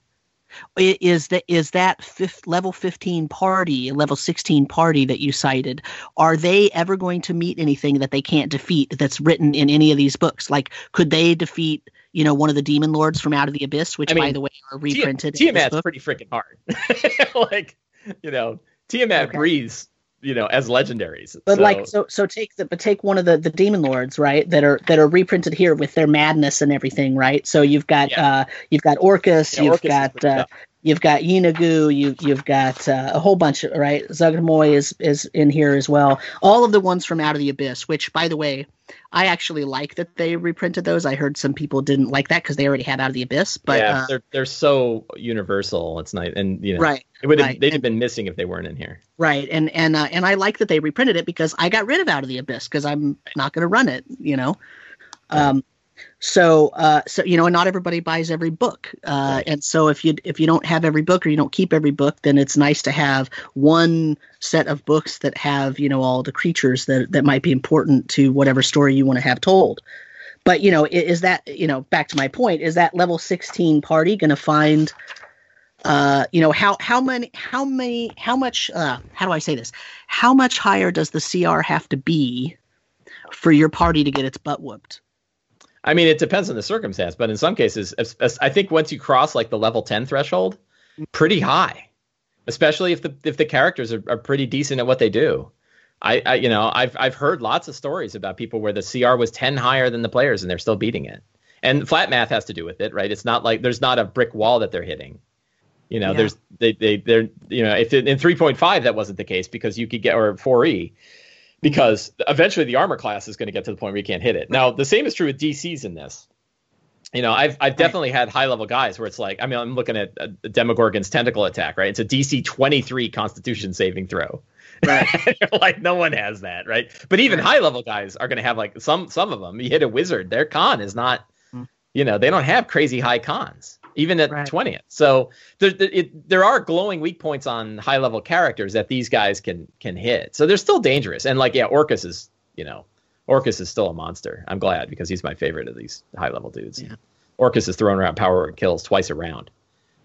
Is that level 15 party, level 16 party that you cited, are they ever going to meet anything that they can't defeat that's written in any of these books? Like, could they defeat, you know, one of the demon lords from Out of the Abyss, which, I mean, by the way, are reprinted? Tiamat's pretty freaking hard. Like, you know, Tiamat breathes, you know, as legendaries. But so, like, so take one of the demon lords, right? That are reprinted here with their madness and everything, right? So you've got Orcus, you've got Yinagu, you've got a whole bunch, right? Zugmoy is in here as well. All of the ones from Out of the Abyss, which, by the way, I actually like that they reprinted those. I heard some people didn't like that because they already had Out of the Abyss, but they're so universal. It's nice, and you know, right. It would have, right. They'd have been missing if they weren't in here. Right. And I like that they reprinted it because I got rid of Out of the Abyss because I'm not going to run it, you know. So you know, and not everybody buys every book. And so if you don't have every book or you don't keep every book, then it's nice to have one set of books that have, you know, all the creatures that might be important to whatever story you want to have told. But, you know, is that, you know, back to my point, is that level 16 party going to find you know, how much higher does the CR have to be for your party to get its butt whooped? I mean, it depends on the circumstance, but in some cases, I think once you cross like the level 10 threshold, pretty high, especially if the characters are pretty decent at what they do. I you know, I've heard lots of stories about people where the CR was 10 higher than the players and they're still beating it. And flat math has to do with it, right? It's not like there's not a brick wall that they're hitting. You know, there's they're you know, if in 3.5 that wasn't the case because you could get, or 4E, because eventually the armor class is going to get to the point where you can't hit it. Now the same is true with DCs in this. You know, I've definitely had high level guys where it's like, I mean, I'm looking at a Demogorgon's tentacle attack, right? It's a DC 23 Constitution saving throw. Right. Like no one has that, right? But even high level guys are going to have like some of them. You hit a wizard, their con is not, you know, they don't have crazy high cons. Even at 20th. So there are glowing weak points on high level characters that these guys can hit. So they're still dangerous. And like, yeah, Orcus is still a monster. I'm glad because he's my favorite of these high level dudes. Yeah. Orcus is throwing around power word kills twice a round.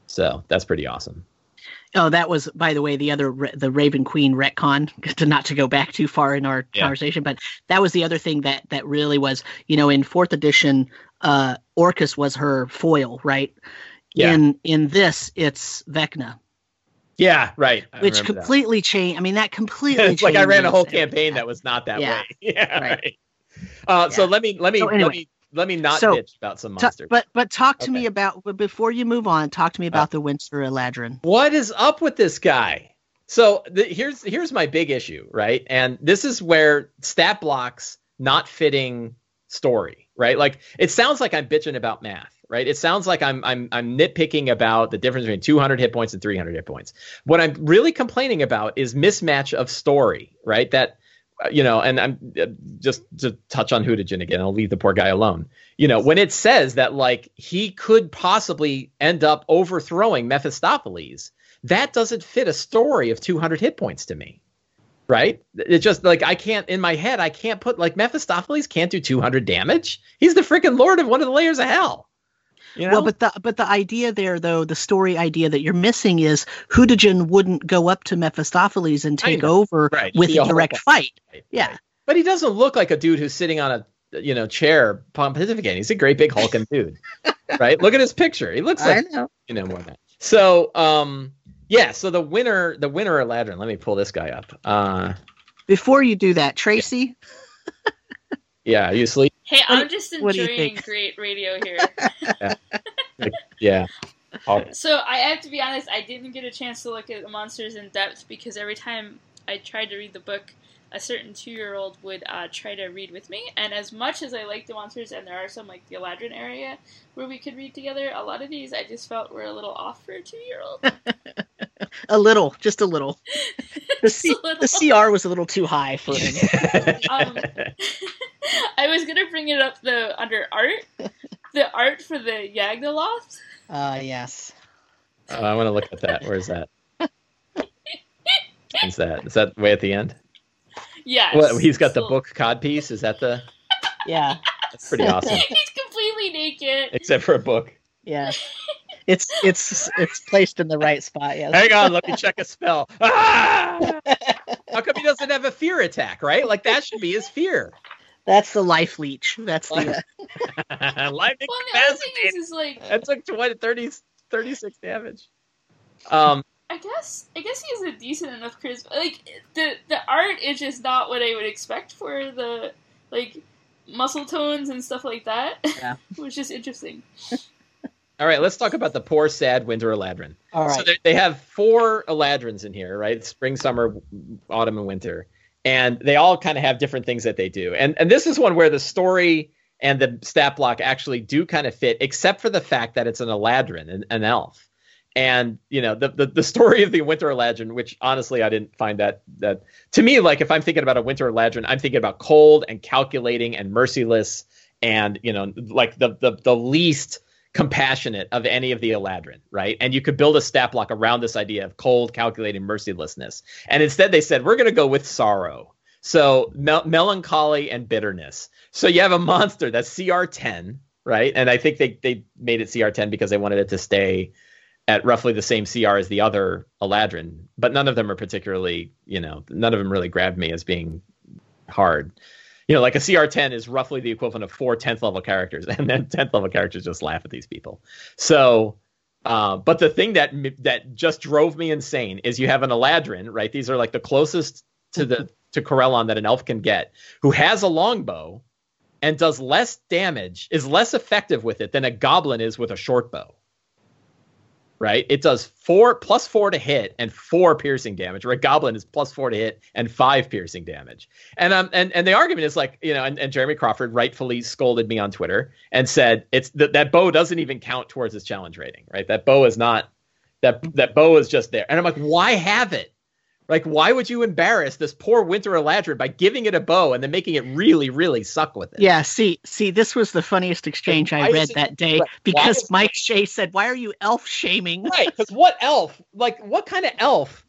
So that's pretty awesome. Oh, that was, by the way, the Raven Queen retcon, not to go back too far in our conversation, but that was the other thing that really was, you know, in 4th edition, Orcus was her foil, right? Yeah. In this, it's Vecna. Yeah, right. Which completely changed. I mean, that completely changed. Like I ran a whole campaign that was not that way. Yeah, right. So let me not bitch about some monsters. But talk to me about, before you move on, talk to me about the Winster Eladrin. What is up with this guy? So here's my big issue, right? And this is where stat blocks not fitting story, right? Like it sounds like I'm bitching about math, right? It sounds like I'm nitpicking about the difference between 200 hit points and 300 hit points. What I'm really complaining about is mismatch of story, right? That, you know, and I'm just to touch on Hutijin again, I'll leave the poor guy alone. You know, when it says that like he could possibly end up overthrowing Mephistopheles, that doesn't fit a story of 200 hit points to me, right? It's just like, I can't, in my head, I can't put like Mephistopheles can't do 200 damage. He's the freaking lord of one of the layers of hell. You know? Well, but the idea there, though, the story idea that you're missing is Hutijin wouldn't go up to Mephistopheles and take over with a direct fight. Right, yeah. Right. But he doesn't look like a dude who's sitting on a, you know, chair pontificating. He's a great big hulking dude, right? Look at his picture. He looks like, you know, more than that. So, so the winner Eladrin, let me pull this guy up. Before you do that, Tracy. Yeah, are you asleep? Hey, I'm just enjoying great radio here. Yeah. So I have to be honest, I didn't get a chance to look at the monsters in depth because every time I tried to read the book, a certain 2-year-old would try to read with me. And as much as I like the monsters, and there are some like the Eladrin area where we could read together, a lot of these I just felt were a little off for a 2-year-old. Just a little. The CR was a little too high for me. I was going to bring it up, though, under art. The art for the Yagdaloth. Yes. I want to look at that. Where is that? Is that way at the end? Yeah. Well, he's got the book codpiece. Is that the... Yeah. That's pretty awesome. He's completely naked. Except for a book. Yeah. It's placed in the right spot. Yeah. Hang on, let me check a spell. Ah! How come he doesn't have a fear attack? Right, like that should be his fear. That's the life leech. That's the life incapacitated. Like, that took 36 damage. I guess he's a decent enough charisma. Like the art is just not what I would expect for the like muscle tones and stuff like that. Yeah, which is interesting. All right, let's talk about the poor, sad winter Eladrin. All right. So they have 4 Eladrins in here, right? Spring, summer, autumn, and winter. And they all kind of have different things that they do. And this is one where the story and the stat block actually do kind of fit, except for the fact that it's an Eladrin, an elf. And, you know, the story of the winter Eladrin, which honestly I didn't find that to me, like if I'm thinking about a winter Eladrin, I'm thinking about cold and calculating and merciless and, you know, like the least compassionate of any of the Eladrin, right? And you could build a stat block around this idea of cold, calculating mercilessness. And instead they said, we're going to go with sorrow. So melancholy and bitterness. So you have a monster that's CR10, right? And I think they made it CR10 because they wanted it to stay at roughly the same CR as the other Eladrin. But none of them are particularly, you know, none of them really grabbed me as being hard. You know, like a CR10 is roughly the equivalent of 4 10th level characters, and then 10th level characters just laugh at these people. So, but the thing that just drove me insane is you have an Eladrin, right? These are like the closest to Corellon that an elf can get, who has a longbow and does less damage, is less effective with it than a goblin is with a short bow. Right? It does +4 to hit and 4 piercing damage, or a goblin is +4 to hit and 5 piercing damage. And the argument is like, you know, and Jeremy Crawford rightfully scolded me on Twitter and said that bow doesn't even count towards his challenge rating, right? That bow is not that bow is just there. And I'm like, why have it? Like, why would you embarrass this poor winter Eladrin by giving it a bow and then making it really, really suck with it? Yeah, see, this was the funniest exchange I read that day, right, because Mike Shea said, why are you elf shaming? Right, because what elf, like, what kind of elf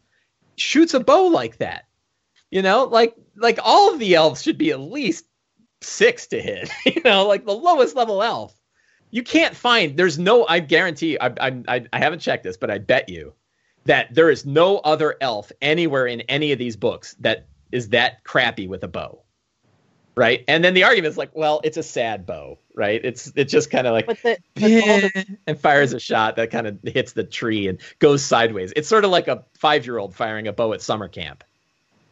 shoots a bow like that? You know, like all of the elves should be at least 6 to hit, you know, like the lowest level elf. You can't find, there's no, I guarantee, I haven't checked this, but I bet you that there is no other elf anywhere in any of these books that is that crappy with a bow, right? And then the argument is like, well, it's a sad bow, right? It's just kind of like, and fires a shot that kind of hits the tree and goes sideways. It's sort of like a 5-year-old firing a bow at summer camp.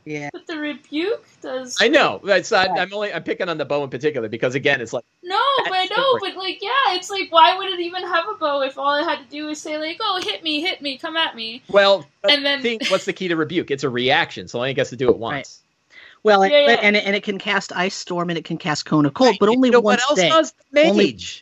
Yeah, but the rebuke does. I know. So I'm picking on the bow in particular because again, it's like no, but I know, but like yeah, it's like why would it even have a bow if all it had to do was say like, oh, hit me, come at me. Well, and then what's the key to rebuke? It's a reaction, so only gets to do it once. Right. Well, and it can cast Ice Storm and it can cast Cone of Cold, right. But only once. What else does the mage?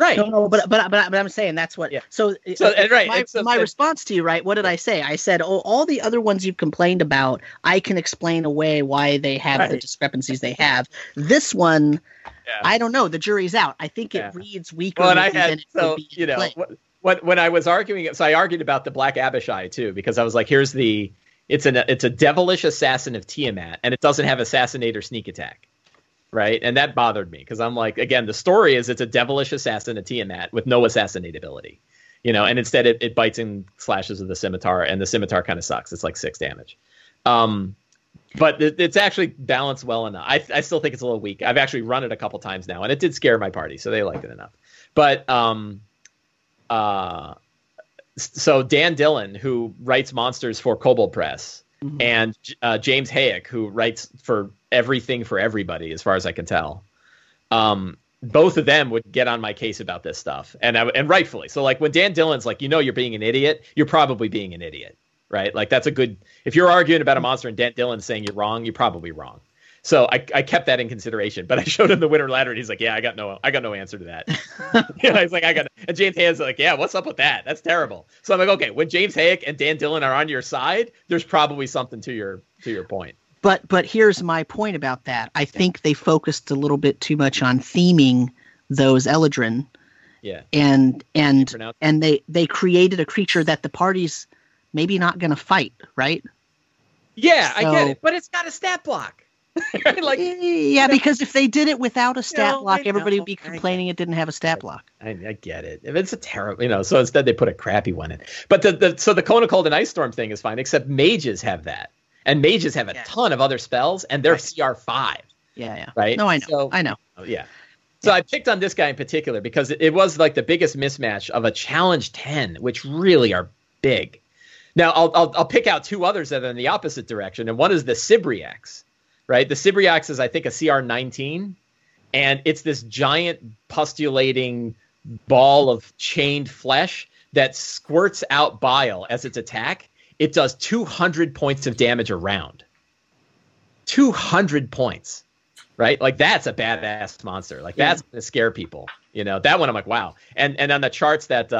Right. No, but I'm saying that's what. Yeah. So my response to you, right? What did I say? I said, oh, all the other ones you've complained about, I can explain away why they have the discrepancies they have. This one, I don't know. The jury's out. I think it reads weaker. Well, and I had when I was arguing, so I argued about the Black Abishai too, because I was like, here's the it's a devilish assassin of Tiamat, and it doesn't have assassinate or sneak attack. Right. And that bothered me because I'm like, again, the story is it's a devilish assassin, a Tiamat with no assassinate ability, you know, and instead it bites and slashes with the scimitar and the scimitar kind of sucks. It's like 6 damage. But it's actually balanced well enough. I still think it's a little weak. I've actually run it a couple times now and it did scare my party. So they liked it enough. But so Dan Dillon, who writes monsters for Kobold Press, mm-hmm. and James Hayek, who writes for everything for everybody, as far as I can tell, both of them would get on my case about this stuff, and rightfully so. Like when Dan Dillon's like, you know, you're being an idiot, you're probably being an idiot, right? Like that's a good. If you're arguing about a monster and Dan Dillon's saying you're wrong, you're probably wrong. So I kept that in consideration, but I showed him the winter ladder, and he's like, yeah, I got no answer to that. You know, he's like, and James Hayek's like, yeah, what's up with that? That's terrible. So I'm like, okay, when James Hayek and Dan Dillon are on your side, there's probably something to your point. But here's my point about that. I think they focused a little bit too much on theming those Eladrin. Yeah. And they created a creature that the party's maybe not going to fight, right? Yeah, so, I get it, but it's got a stat block. Like, yeah, because if they did it without a stat block, everybody would be complaining it didn't have a stat block. I get it. If it's a terrible, so instead they put a crappy one in. But so the Kona Cold and Ice Storm thing is fine, except mages have that. And mages have a ton of other spells, and they're CR5. Yeah. Right? No, I know. So, I know. Yeah. So I picked on this guy in particular because it was like the biggest mismatch of a challenge 10, which really are big. Now, I'll pick out two others that are in the opposite direction, and one is the Cibriax, right? The Cibriax is, I think, a CR19, and it's this giant pustulating ball of chained flesh that squirts out bile as its attack. It does 200 points of damage a round. 200 points, right? Like, that's a badass monster. Like, that's going to scare people. That one I'm like, wow. And on the charts that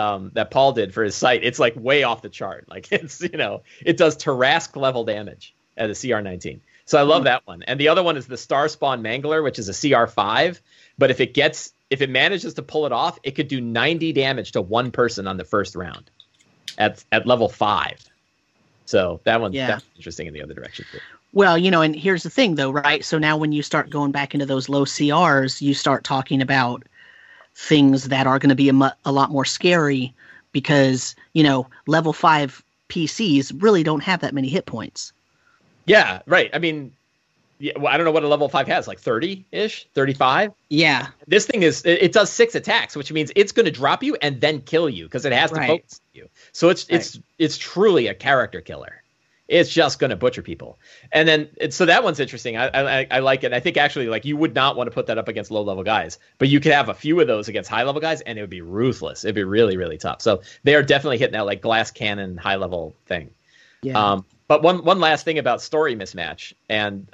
Paul did for his site, it's like way off the chart. Like, it's, it does Tarrasque level damage at a CR19. So I love that one. And the other one is the Starspawn Mangler, which is a CR5. But if it manages to pull it off, it could do 90 damage to one person on the first round at level 5. So that one's definitely interesting in the other direction too. Well, and here's the thing though, right? So now when you start going back into those low CRs, you start talking about things that are going to be a lot more scary because, level 5 PCs really don't have that many hit points. Yeah, right. I mean, I don't know what a level 5 has, like 30-ish, 35? Yeah. This thing it does 6 attacks, which means it's going to drop you and then kill you because it has to focus on you. So it's truly a character killer. It's just going to butcher people. And then, so that one's interesting. I like it. I think actually, like, you would not want to put that up against low-level guys, but you could have a few of those against high-level guys, and it would be ruthless. It'd be really, really tough. So they are definitely hitting that, like, glass cannon high-level thing. Yeah. But one last thing about story mismatch, and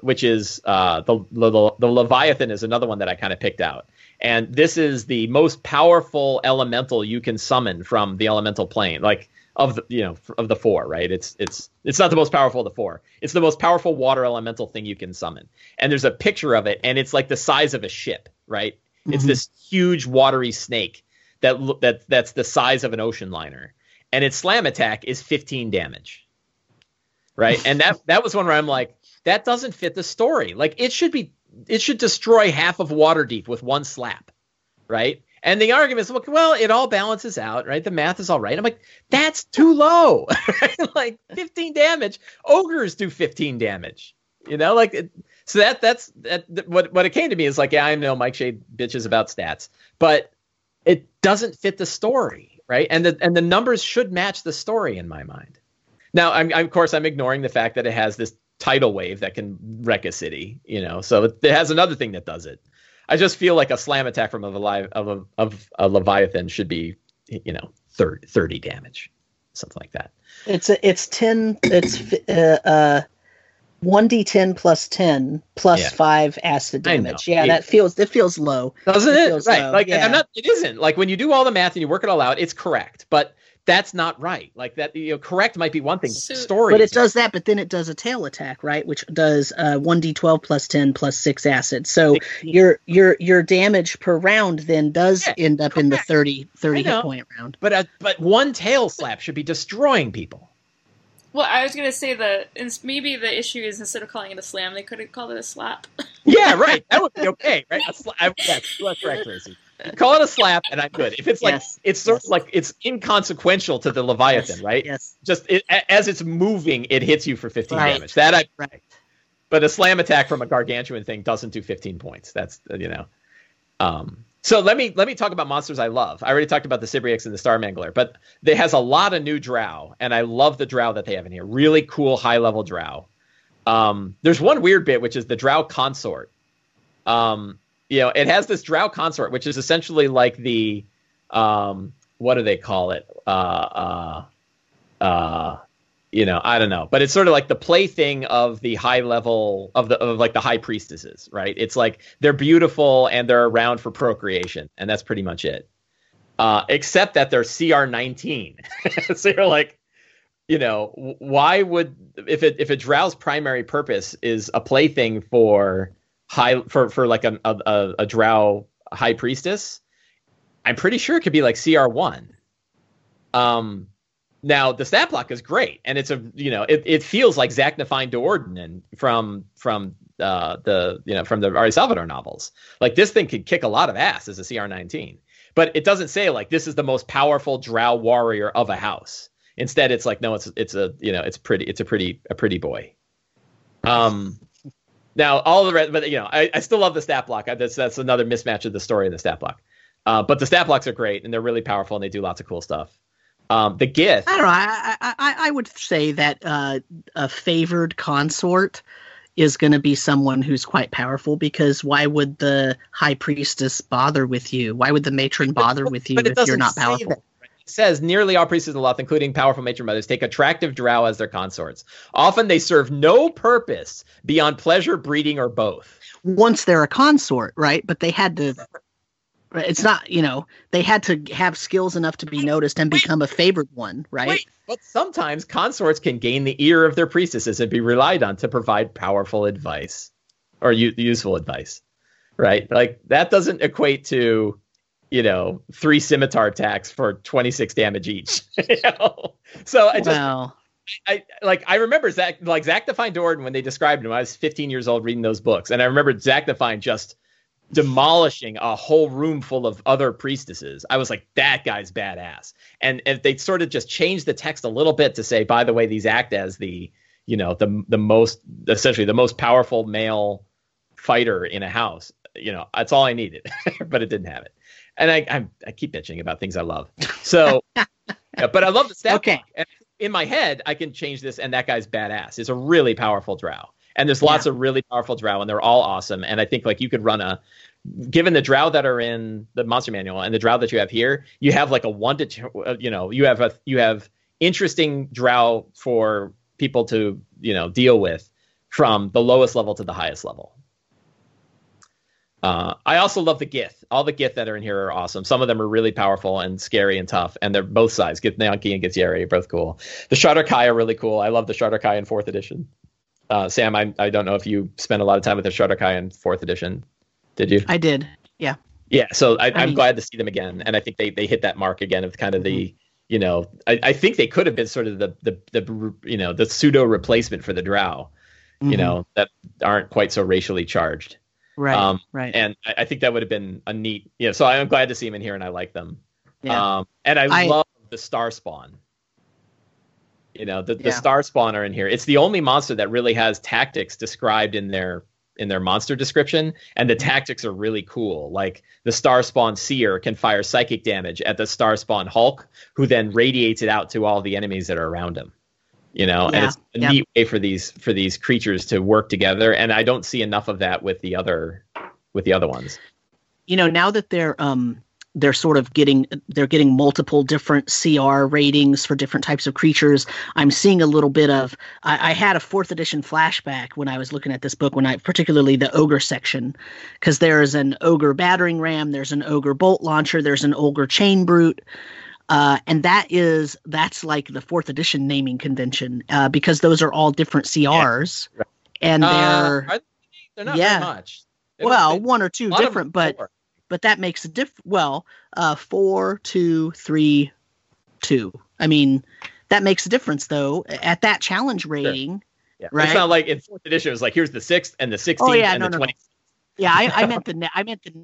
which is the Leviathan is another one that I kind of picked out. And this is the most powerful elemental you can summon from the elemental plane. Like, of the 4, right? It's not the most powerful of the 4. It's the most powerful water elemental thing you can summon. And there's a picture of it, and it's like the size of a ship, right? Mm-hmm. It's this huge watery snake that's the size of an ocean liner. And its slam attack is 15 damage. Right? And that was one where I'm like, that doesn't fit the story. Like, it should destroy half of Waterdeep with one slap, right? And the argument is, well, it all balances out, right? The math is all right. I'm like, that's too low. Like, 15 damage. Ogres do 15 damage. So that's what it came to me is like, yeah, I know Mike Shea bitches about stats, but it doesn't fit the story, right? And the numbers should match the story in my mind. Now, I'm ignoring the fact that it has this tidal wave that can wreck a city, so it has another thing that does it. I just feel like a slam attack from a Leviathan should be, 30 damage, something like that. It's 10. It's 1d10 plus 10 plus 5 acid damage. Yeah, that feels low, doesn't it? Right? Low. Like it isn't. Like when you do all the math and you work it all out, it's correct, but that's not right. Like that, correct might be one thing. Story, but it does that. But then it does a tail attack, right? Which does 1d12 plus 10 plus 6 acid. So 16. your damage per round then does end up in the 30 hit point round. But one tail slap should be destroying people. Well, I was going to say that maybe the issue is instead of calling it a slam, they could have called it a slap. Yeah, right. That would be okay, right? That's correct, Tracy. Call it a slap, and I'm good. If it's like it's sort of like it's inconsequential to the Leviathan, right? Yes. Just as it's moving, it hits you for 15 damage. That I right. But a slam attack from a gargantuan thing doesn't do 15 points. That's So let me talk about monsters I love. I already talked about the Cibriax and the Star Mangler, but it has a lot of new drow, and I love the drow that they have in here. Really cool high level drow. There's one weird bit, which is the drow consort. It has this drow consort, which is essentially like the, what do they call it? I don't know, but it's sort of like the plaything of the high level of like the high priestesses, right? It's like they're beautiful and they're around for procreation, and that's pretty much it. Except that they're CR19, so you're like, why would if a drow's primary purpose is a plaything for like a drow high priestess, I'm pretty sure it could be like CR1. Now the stat block is great, and it's a, you know, it feels like Zach Nafine D'Ordinen from the Ari Salvador novels. Like, this thing could kick a lot of ass as a CR19, but it doesn't say like this is the most powerful drow warrior of a house. Instead, it's like, no, it's a pretty boy. Now all the rest, but you know, I still love the stat block. That's another mismatch of the story in the stat block. But the stat blocks are great, and they're really powerful, and they do lots of cool stuff. The Gith. I don't know. I would say that a favored consort is going to be someone who's quite powerful, because why would the high priestess bother with you? Why would the matron bother with you if you're not powerful? That. It says nearly all priestesses in Loth, including powerful matron mothers, take attractive drow as their consorts. Often they serve no purpose beyond pleasure, breeding, or both. Once they're a consort, right? But they had to... It's not, you know, they had to have skills enough to be noticed and become a favored one, right? But sometimes consorts can gain the ear of their priestesses and be relied on to provide powerful advice or useful advice, right? Like, that doesn't equate to, you know, 3 scimitar attacks for 26 damage each. You know? So I just... Wow. I remember Zach Nafine D'Ordinen, when they described him, I was 15 years old reading those books, and I remember Zach Nafine just... demolishing a whole room full of other priestesses. I was like, that guy's badass. And if they sort of just changed the text a little bit to say, by the way, these act as the most powerful male fighter in a house, you know, that's all I needed. But it didn't have it. And I keep bitching about things I love. So, yeah, but I love the stat. Okay. And in my head, I can change this. And that guy's badass. It's a really powerful drow. And there's lots of really powerful drow, and they're all awesome. And I think, like, you could run a, given the drow that are in the Monster Manual and the drow that you have here, you have like a you have interesting drow for people to, you know, deal with from the lowest level to the highest level. I also love the Gith. All the Gith that are in here are awesome. Some of them are really powerful and scary and tough, and they're both sides. Githyanki and Githyanki are both cool. The Shadar-kai are really cool. I love the Shadar-kai in 4th edition. Sam, I don't know if you spent a lot of time with the Shadar-kai in 4th edition. Did you? I did, yeah. Yeah, so I'm glad to see them again. And I think they hit that mark again of kind of the, you know, I think they could have been sort of the you know, the pseudo replacement for the drow, you know, that aren't quite so racially charged. Right, right. And I think that would have been a neat, you know, so I'm glad to see them in here, and I like them. Yeah. And I love the Star Spawn. You know, the Star Spawn are in here. It's the only monster that really has tactics described in their monster description, and the tactics are really cool. Like, the Star Spawn Seer can fire psychic damage at the Star Spawn Hulk, who then radiates it out to all the enemies that are around him. You know, and it's a neat way for these creatures to work together. And I don't see enough of that with the other ones. You know, now that they're getting multiple different CR ratings for different types of creatures. I'm seeing a little bit of, I had a 4th edition flashback when I was looking at this book, particularly the ogre section, because there is an ogre battering ram, there's an ogre bolt launcher, there's an ogre chain brute. And that's like the 4th edition naming convention, because those are all different CRs. Yeah. And they're not very much. Well, one or two different, but... More. But that makes a difference. Well, 4, 2, 3, 2. I mean, that makes a difference, though, at that challenge rating. Sure. Yeah. Right? It's not like in 4th edition, it was like, here's the 6th and the 16th and the 20th. No. Yeah, I meant the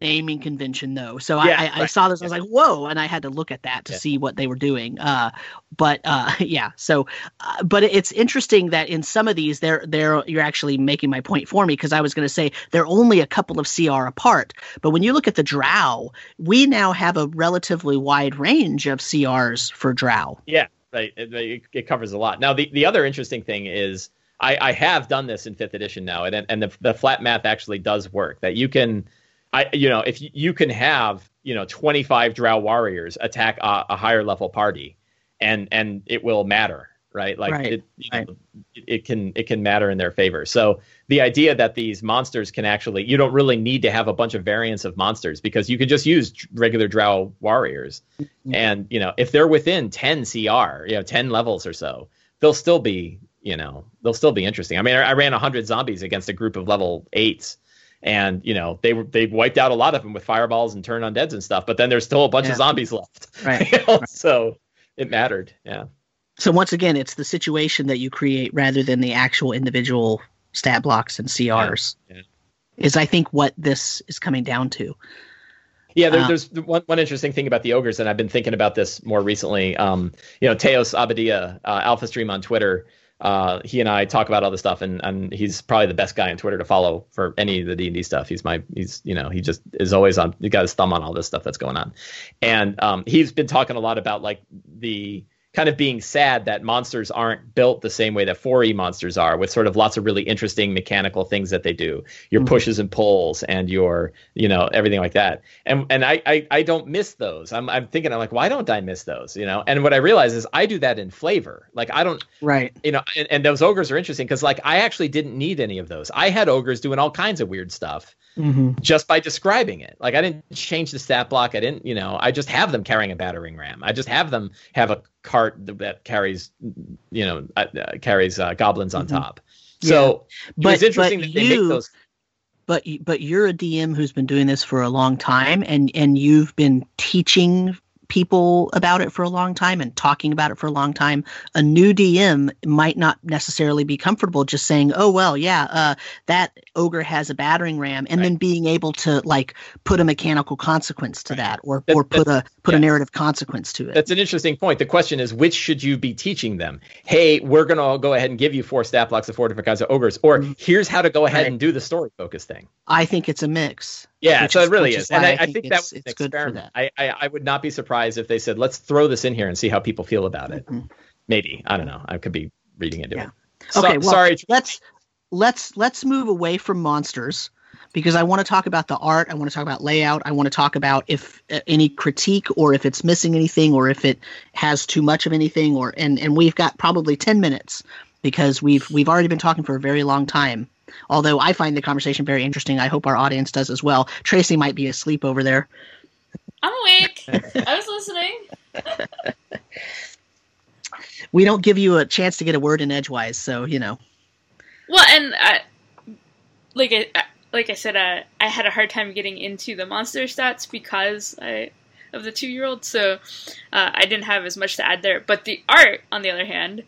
naming convention, though. So yeah, I saw this. I was like, whoa. And I had to look at that to see what they were doing. But it's interesting that in some of these, you're actually making my point for me, because I was going to say they're only a couple of CR apart. But when you look at the drow, we now have a relatively wide range of CRs for drow. Yeah, right. It covers a lot. Now, the other interesting thing is, I have done this in 5th edition now, and the flat math actually does work. That you can, if you can have, 25 drow warriors attack a higher level party, and it will matter, right? Like, right, it can matter in their favor. So the idea that these monsters can actually, you don't really need to have a bunch of variants of monsters, because you can just use regular drow warriors, and if they're within 10 CR, 10 levels or so, they'll still be. They'll still be interesting. I mean, I ran 100 zombies against a group of level 8s, and they wiped out a lot of them with fireballs and turn undeads and stuff. But then there's still a bunch of zombies left, right. So it mattered. Yeah. So once again, it's the situation that you create rather than the actual individual stat blocks and CRs. Yeah. Is I think what this is coming down to. Yeah, there's one interesting thing about the ogres, and I've been thinking about this more recently. Teos Abadia, AlphaStream on Twitter, he and I talk about all this stuff, and he's probably the best guy on Twitter to follow for any of the D&D stuff. He just is always on. He got his thumb on all this stuff that's going on, and he's been talking a lot about like the kind of being sad that monsters aren't built the same way that 4E monsters are, with sort of lots of really interesting mechanical things that they do, your pushes and pulls and your, everything like that. And I don't miss those. I'm thinking, I'm like, why don't I miss those? And what I realize is I do that in flavor. Like I don't, right. And those ogres are interesting because like, I actually didn't need any of those. I had ogres doing all kinds of weird stuff just by describing it. Like I didn't change the stat block. I didn't, I just have them carrying a battering ram. I just have them have a cart that carries goblins on top. So but it's interesting that they make those. But you're a DM who's been doing this for a long time, and you've been teaching people about it for a long time and talking about it for a long time. A new DM might not necessarily be comfortable just saying, that ogre has a battering ram, and then being able to like put a mechanical consequence to that, or put a narrative consequence to it. That's an interesting point. The question is, which should you be teaching them? Hey, we're going to go ahead and give you 4 stat blocks of 4 different kinds of ogres, or here's how to go ahead and do the story focused thing. I think it's a mix. Yeah, so it really is. And I think that was an experiment. I would not be surprised if they said, let's throw this in here and see how people feel about it. Mm-hmm. Maybe. I don't know. I could be reading into it. Okay, sorry. Let's move away from monsters, because I want to talk about the art. I want to talk about layout. I want to talk about if any critique, or if it's missing anything, or if it has too much of anything, and we've got probably 10 minutes because we've already been talking for a very long time. Although I find the conversation very interesting. I hope our audience does as well. Tracy might be asleep over there. I'm awake. I was listening. We don't give you a chance to get a word in edgewise, so, Well, and I said, I had a hard time getting into the monster stats because of the 2-year-old, so I didn't have as much to add there. But the art, on the other hand,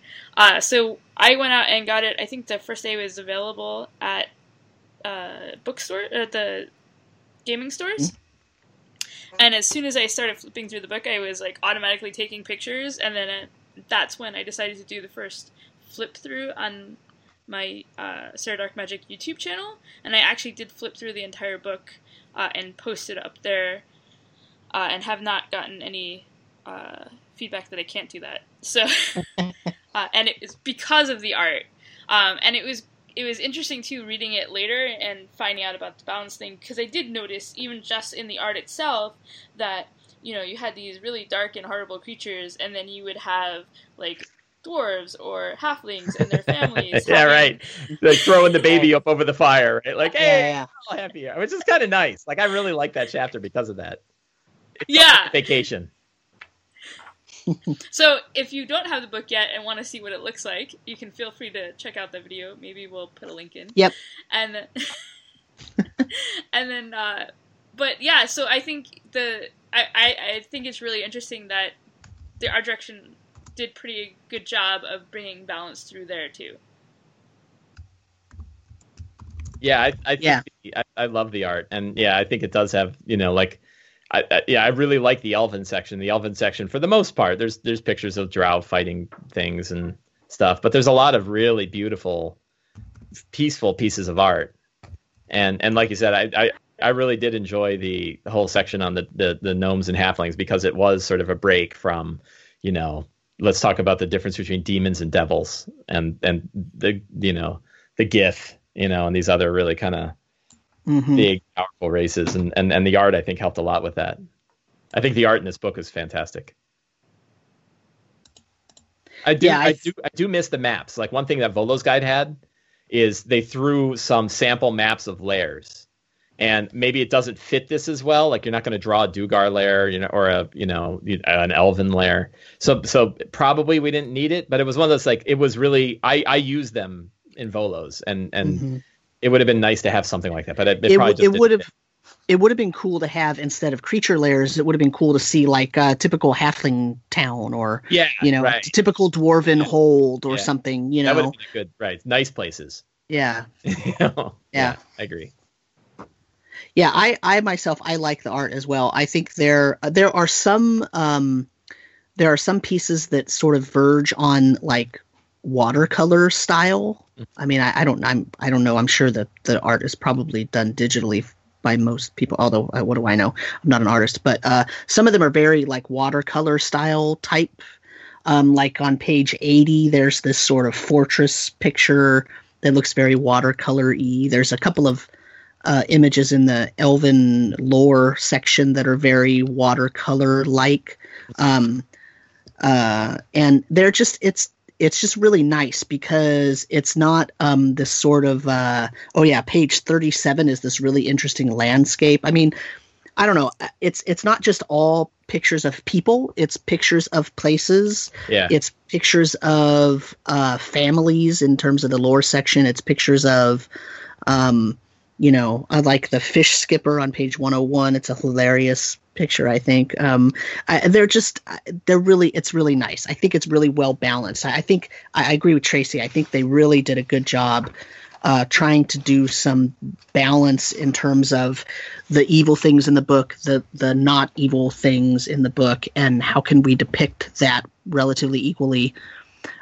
so I went out and got it. I think the first day was available at the gaming stores. And as soon as I started flipping through the book, I was like automatically taking pictures, and then that's when I decided to do the first flip through on my Sarah Dark Magic YouTube channel. And I actually did flip through the entire book and post it up there. And have not gotten any feedback that I can't do that. So, and it was because of the art, and it was interesting too reading it later and finding out about the balance thing, because I did notice even just in the art itself that you had these really dark and horrible creatures, and then you would have like dwarves or halflings and their families. Yeah, right. Like throwing the baby up over the fire, right? Like, hey, I'm all happy here, which is kind of nice. Like I really like that chapter because of that. Vacation. So if you don't have the book yet and want to see what it looks like, you can feel free to check out the video. Maybe we'll put a link in. Yep. And then, but yeah, so I think I think it's really interesting that the art direction did pretty good job of bringing balance through there too. Yeah, I love the art, and I think it does have I really like the elven section. The elven section, for the most part, there's pictures of drow fighting things and stuff, but there's a lot of really beautiful, peaceful pieces of art. And like you said, I really did enjoy the whole section on the gnomes and halflings, because it was sort of a break from, let's talk about the difference between demons and devils, and the Gith, and these other really kind of big, powerful races, and the art I think helped a lot with that. I think the art in this book is fantastic. I do miss the maps. Like one thing that Volo's Guide had is they threw some sample maps of lairs, and maybe it doesn't fit this as well. Like you're not going to draw a Dugar lair, or an Elven lair. So probably we didn't need it, but it was one of those, like, it was really, I used them in Volo's, and. It would have been nice to have something like that, but it probably just didn't. it would have been cool to have, instead of creature lairs, it would have been cool to see like a typical halfling town or, right. Typical dwarven hold or something, you know. That would have been good, right. Nice places. Yeah. Yeah, I agree. Yeah, I myself, I like the art as well. I think there are some pieces that sort of verge on like watercolor style. I mean, I don't know. I'm sure that the art is probably done digitally by most people, although what do I know? I'm not an artist, but some of them are very like watercolor style type. Like on page 80, there's this sort of fortress picture that looks very watercolor-y. There's a couple of images in the Elven lore section that are very watercolor-like. And they're just, it's just really nice because it's not this sort of, page 37 is this really interesting landscape. I mean, I don't know. It's not just all pictures of people. It's pictures of places. Yeah. It's pictures of families in terms of the lore section. It's pictures of, I like the fish skipper on page 101. It's a hilarious picture, I think. It's really nice. I think it's really well balanced. I agree with Tracy. I think they really did a good job trying to do some balance in terms of the evil things in the book, the not evil things in the book, and how can we depict that relatively equally.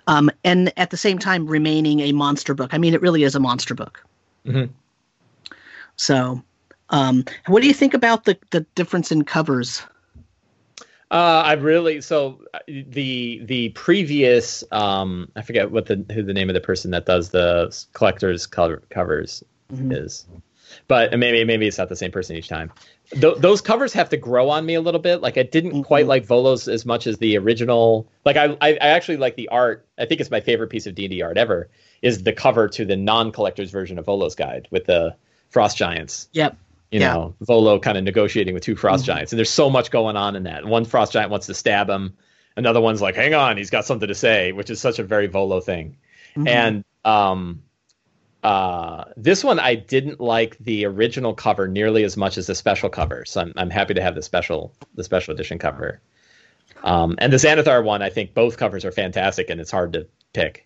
And at the same time, remaining a monster book. I mean, it really is a monster book. Mm-hmm. So, what do you think about the difference in covers? The previous, I forget who the name of the person that does the collector's covers mm-hmm. is, but maybe it's not the same person each time. Those covers have to grow on me a little bit. Like I didn't mm-hmm. quite like Volo's as much as the original. Like I actually like the art. I think it's my favorite piece of D&D art ever is the cover to the non-collector's version of Volo's Guide with the Frost Giants. Yep. You know, Volo kind of negotiating with two Frost mm-hmm. Giants. And there's so much going on in that. One Frost Giant wants to stab him. Another one's like, hang on, he's got something to say, which is such a very Volo thing. Mm-hmm. And this one, I didn't like the original cover nearly as much as the special cover. So I'm happy to have the special edition cover. And the Xanathar one, I think both covers are fantastic and it's hard to pick.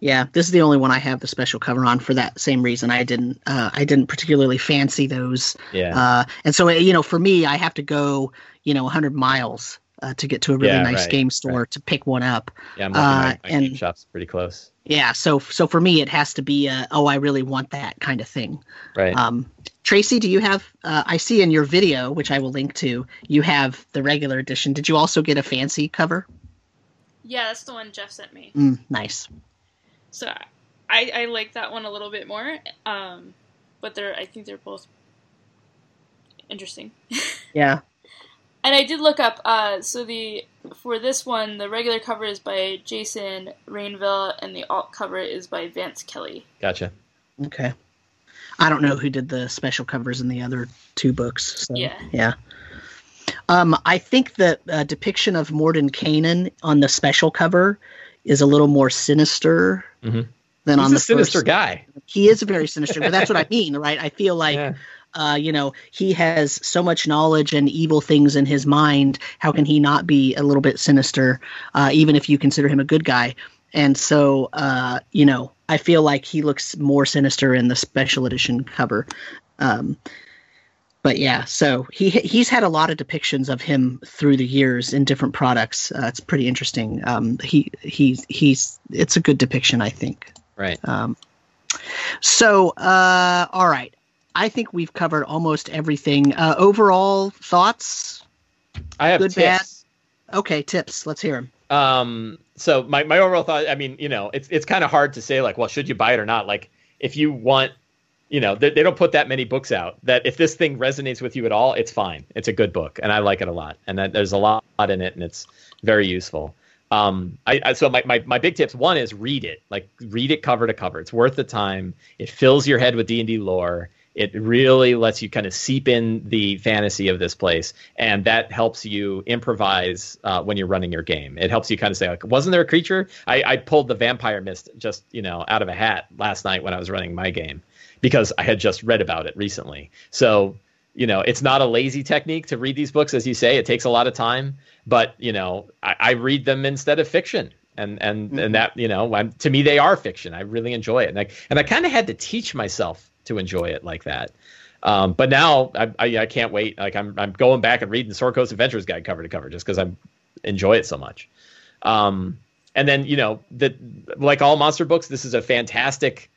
Yeah, this is the only one I have the special cover on for that same reason. I didn't particularly fancy those. Yeah. And so, for me, I have to go, 100 miles to get to a really nice game store to pick one up. Yeah, I'm lucky my game shop's pretty close. Yeah, so for me, it has to be I really want that kind of thing. Right. Tracy, do you have? I see in your video, which I will link to, you have the regular edition. Did you also get a fancy cover? Yeah, that's the one Jeff sent me. Nice. So I like that one a little bit more, but I think they're both interesting. Yeah. And I did look up, for this one, the regular cover is by Jason Rainville, and the alt cover is by Vance Kelly. Gotcha. Okay. I don't know who did the special covers in the other two books. So, yeah. I think the depiction of Mordenkainen on the special cover is a little more sinister mm-hmm. than He's on the a sinister first. Guy. He is very sinister, but that's what I mean, right? I feel like, he has so much knowledge and evil things in his mind. How can he not be a little bit sinister, even if you consider him a good guy? And so, I feel like he looks more sinister in the special edition cover. But yeah, so he's had a lot of depictions of him through the years in different products. It's pretty interesting. It's a good depiction, I think. Right. All right. I think we've covered almost everything. Overall thoughts? I have good, tips. Bad. Okay, tips. Let's hear them. So my overall thought. I mean, it's kind of hard to say like, well, should you buy it or not? Like, if you want. They don't put that many books out that if this thing resonates with you at all, it's fine. It's a good book, and I like it a lot. And that there's a lot in it, and it's very useful. My big tips, one is read it. Like, read it cover to cover. It's worth the time. It fills your head with D&D lore. It really lets you kind of seep in the fantasy of this place, and that helps you improvise when you're running your game. It helps you kind of say, like, wasn't there a creature? I pulled the vampire mist just out of a hat last night when I was running my game. because I had just read about it recently. So, you know, it's not a lazy technique to read these books. As you say, it takes a lot of time, but, you know, I read them instead of fiction. And that, you know, to me, they are fiction. I really enjoy it. And I kind of had to teach myself to enjoy it like that. But now I can't wait. Like I'm going back and reading Swordcoast Adventures Guide cover to cover just because I enjoy it so much. And then, you know, like all monster books, this is a fantastic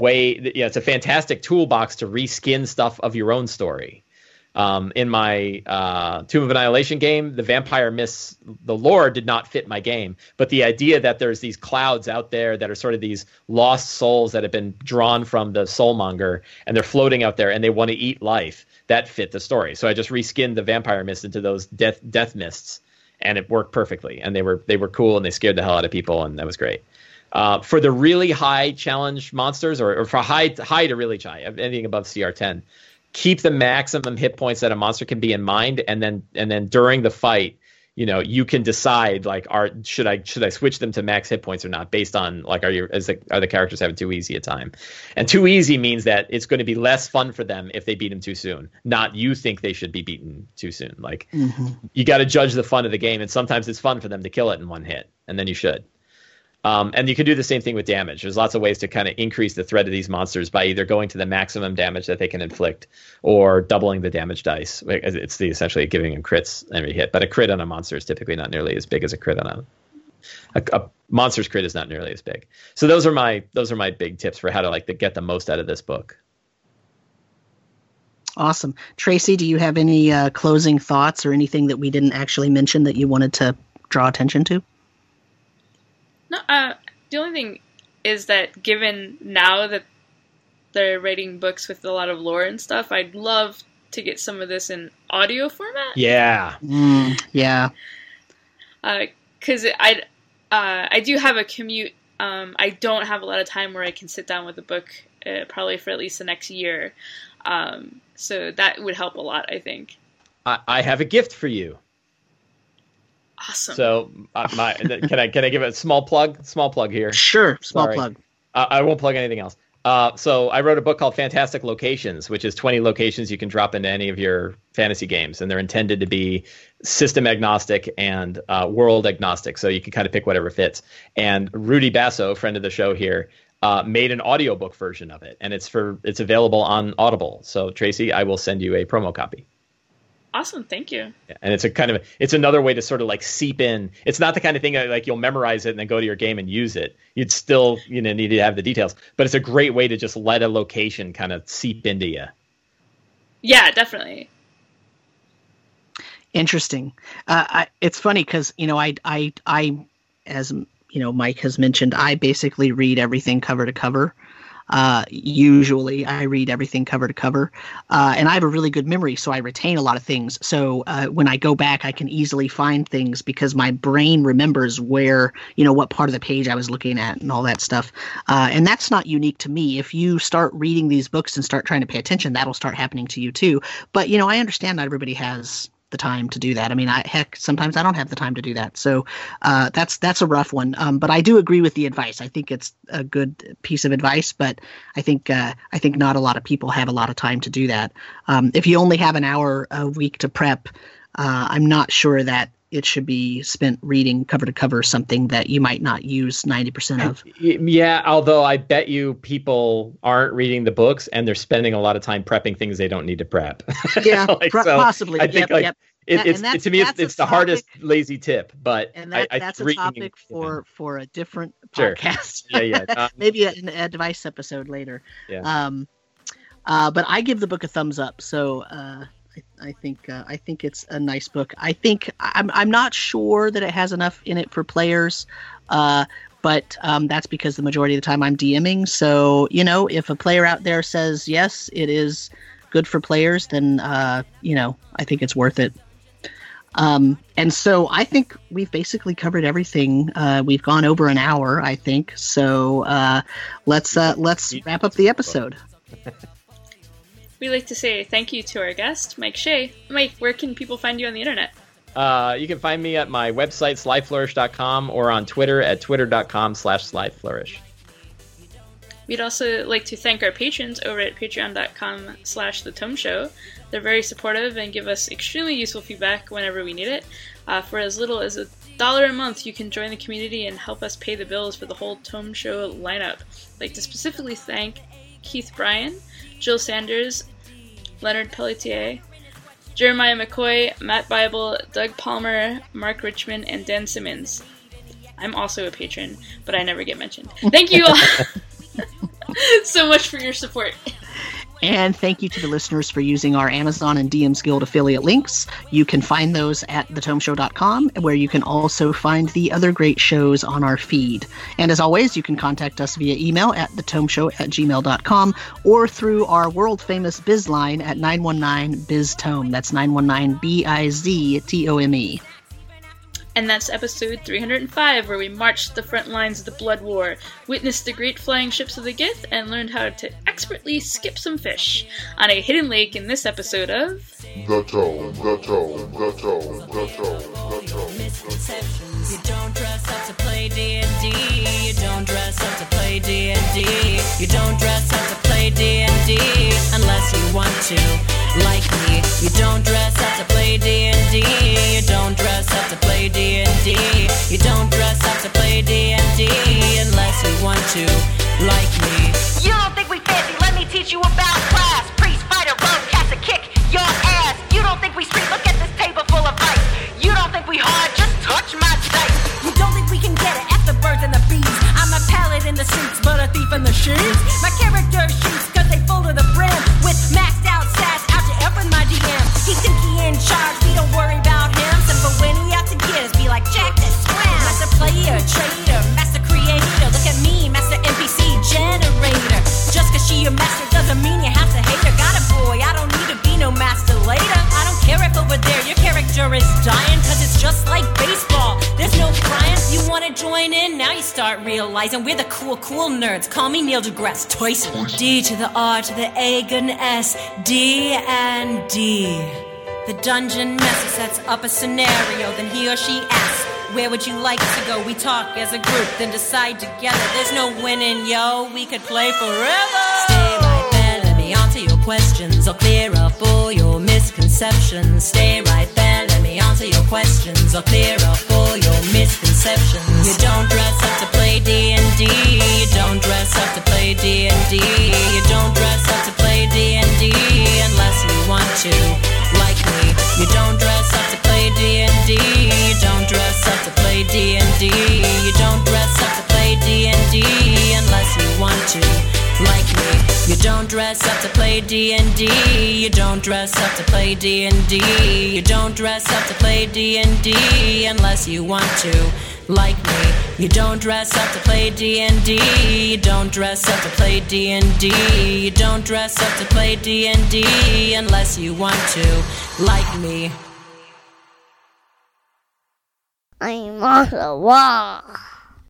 way. Yeah, it's a fantastic toolbox to reskin stuff of your own story. In my Tomb of Annihilation game, the vampire myths, the lore did not fit my game. But the idea that there's these clouds out there that are sort of these lost souls that have been drawn from the soulmonger, and they're floating out there, and they want to eat life, that fit the story. So I just reskinned the vampire myths into those death mists, and it worked perfectly. And they were cool, and they scared the hell out of people, and that was great. For the really high challenge monsters, or for high to really high, anything above CR10, keep the maximum hit points that a monster can be in mind, and then during the fight, you know, you can decide like, should I switch them to max hit points or not, based on like, are the characters having too easy a time? And too easy means that it's going to be less fun for them if they beat them too soon, not you think they should be beaten too soon. Like, you got to judge the fun of the game, and sometimes it's fun for them to kill it in one hit, and then you should. And you can do the same thing with damage. There's lots of ways to kind of increase the threat of these monsters by either going to the maximum damage that they can inflict or doubling the damage dice. It's essentially giving them crits every hit. But a crit on a monster is typically not nearly as big as a crit on a monster's crit is not nearly as big. So those are my big tips for how to get the most out of this book. Awesome. Tracy, do you have any closing thoughts or anything that we didn't actually mention that you wanted to draw attention to? No, the only thing is that given now that they're writing books with a lot of lore and stuff, I'd love to get some of this in audio format. Yeah. Yeah. Because I do have a commute. I don't have a lot of time where I can sit down with a book probably for at least the next year. So that would help a lot, I think. I have a gift for you. Awesome. So can I give it a small plug here? Sure. Sorry. I won't plug anything else. So I wrote a book called Fantastic Locations, which is 20 locations you can drop into any of your fantasy games. And they're intended to be system agnostic and world agnostic. So you can kind of pick whatever fits. And Rudy Basso, friend of the show here, made an audiobook version of it. And it's available on Audible. So Tracy, I will send you a promo copy. Awesome. Thank you. Yeah, and it's another way to sort of seep in. It's not the kind of thing that you'll memorize it and then go to your game and use it. You'd still, need to have the details, but it's a great way to just let a location kind of seep into you. Yeah, definitely. Interesting. It's funny because, I, as you know, Mike has mentioned, I basically read everything cover to cover. Usually I read everything cover to cover, and I have a really good memory, so I retain a lot of things. So when I go back, I can easily find things because my brain remembers where, what part of the page I was looking at and all that stuff. And that's not unique to me. If you start reading these books and start trying to pay attention, that'll start happening to you too. But, I understand not everybody has the time to do that. I mean, sometimes I don't have the time to do that. So that's a rough one. But I do agree with the advice. I think it's a good piece of advice, but I think not a lot of people have a lot of time to do that. If you only have an hour a week to prep, I'm not sure that it should be spent reading cover to cover something that you might not use 90% of. Yeah, although I bet you people aren't reading the books and they're spending a lot of time prepping things they don't need to prep. Yeah, possibly. I think to me, it's the hardest lazy tip, but that's a topic for a different podcast. Sure. Yeah. Maybe a device episode later. Yeah. But I give the book a thumbs up. So, I think it's a nice book. I think I'm not sure that it has enough in it for players, but that's because the majority of the time I'm DMing. So if a player out there says yes, it is good for players, then I think it's worth it. And so I think we've basically covered everything. We've gone over an hour, I think. So let's wrap up the episode. We'd like to say thank you to our guest, Mike Shea. Mike, where can people find you on the internet? You can find me at my website, slyflourish.com, or on Twitter at twitter.com/slyflourish. We'd also like to thank our patrons over at patreon.com/thetomeshow. They're very supportive and give us extremely useful feedback whenever we need it. For as little as $1 a month, you can join the community and help us pay the bills for the whole Tome Show lineup. I'd like to specifically thank Keith Bryan, Jill Sanders, Leonard Pelletier, Jeremiah McCoy, Matt Bible, Doug Palmer, Mark Richmond, and Dan Simmons. I'm also a patron, but I never get mentioned. Thank you all so much for your support. And thank you to the listeners for using our Amazon and DM's Guild affiliate links. You can find those at thetomeshow.com, where you can also find the other great shows on our feed. And as always, you can contact us via email at thetomeshow@gmail.com or through our world-famous biz line at 919-BIZ-TOME. That's 919-BIZTOME. And that's episode 305, where we marched the front lines of the Blood War, witnessed the great flying ships of the Gith, and learned how to expertly skip some fish on a hidden lake in this episode of The Tome, The Tome, The Tome, The Tome, The Tome. Misconceptions. You don't dress up to play D&D. You don't dress up to play D&D. You don't dress up to play D&D unless you want to. Like me, you don't dress up to play D&D. You don't dress up to play D&D. You don't dress up to play D&D unless you want to. Like me, you don't think we fancy? Let me teach you about class. Priest, fighter, rogue, cast a kick your ass. You don't think we street? Look at this table full of ice. You don't think we hard? Just touch my dice. You don't think we can get it? F the birds and the bees. I'm a paladin in the suits, but a thief in the shoes. My character shoots 'cause they full to the brim with maxed out sass. My DM, he think he in charge, we don't worry about him. So but when he out to get us, be like Jack the Square. Master player, traitor, master creator. Look at me, master NPC generator. Just cause she a master doesn't mean you have to hate her. Got a boy, I don't need to be no master later. I don't care if over there your character is dying, cause it's just like baseball, there's no crying. You wanna join in? Now you start realizing we're the cool nerds. Call me Neil deGrasse Tyson. D to the R to the A, good and S, D and D. The dungeon master sets up a scenario, then he or she asks, where would you like to go? We talk as a group, then decide together. There's no winning, yo, we could play forever. Stay right there, let me answer your questions. I'll clear up all your misconceptions. Stay right there, let me answer your questions. I'll clear up all your misconceptions. You don't dress up to play D&D. You don't dress up to play D&D. You don't dress up to play D&D unless you want to. Like me, you don't dress up to play D&D. You don't dress up to play D&D. You don't dress up to play D&D unless you want to. Like me, you don't dress up to play D&D. You don't dress up to play D&D. You don't dress up to play D&D unless you want to. Like me, you don't dress up to play D&D. You don't dress up to play D&D. You don't dress up to play D&D unless you want to. Like me, I'm on the wall.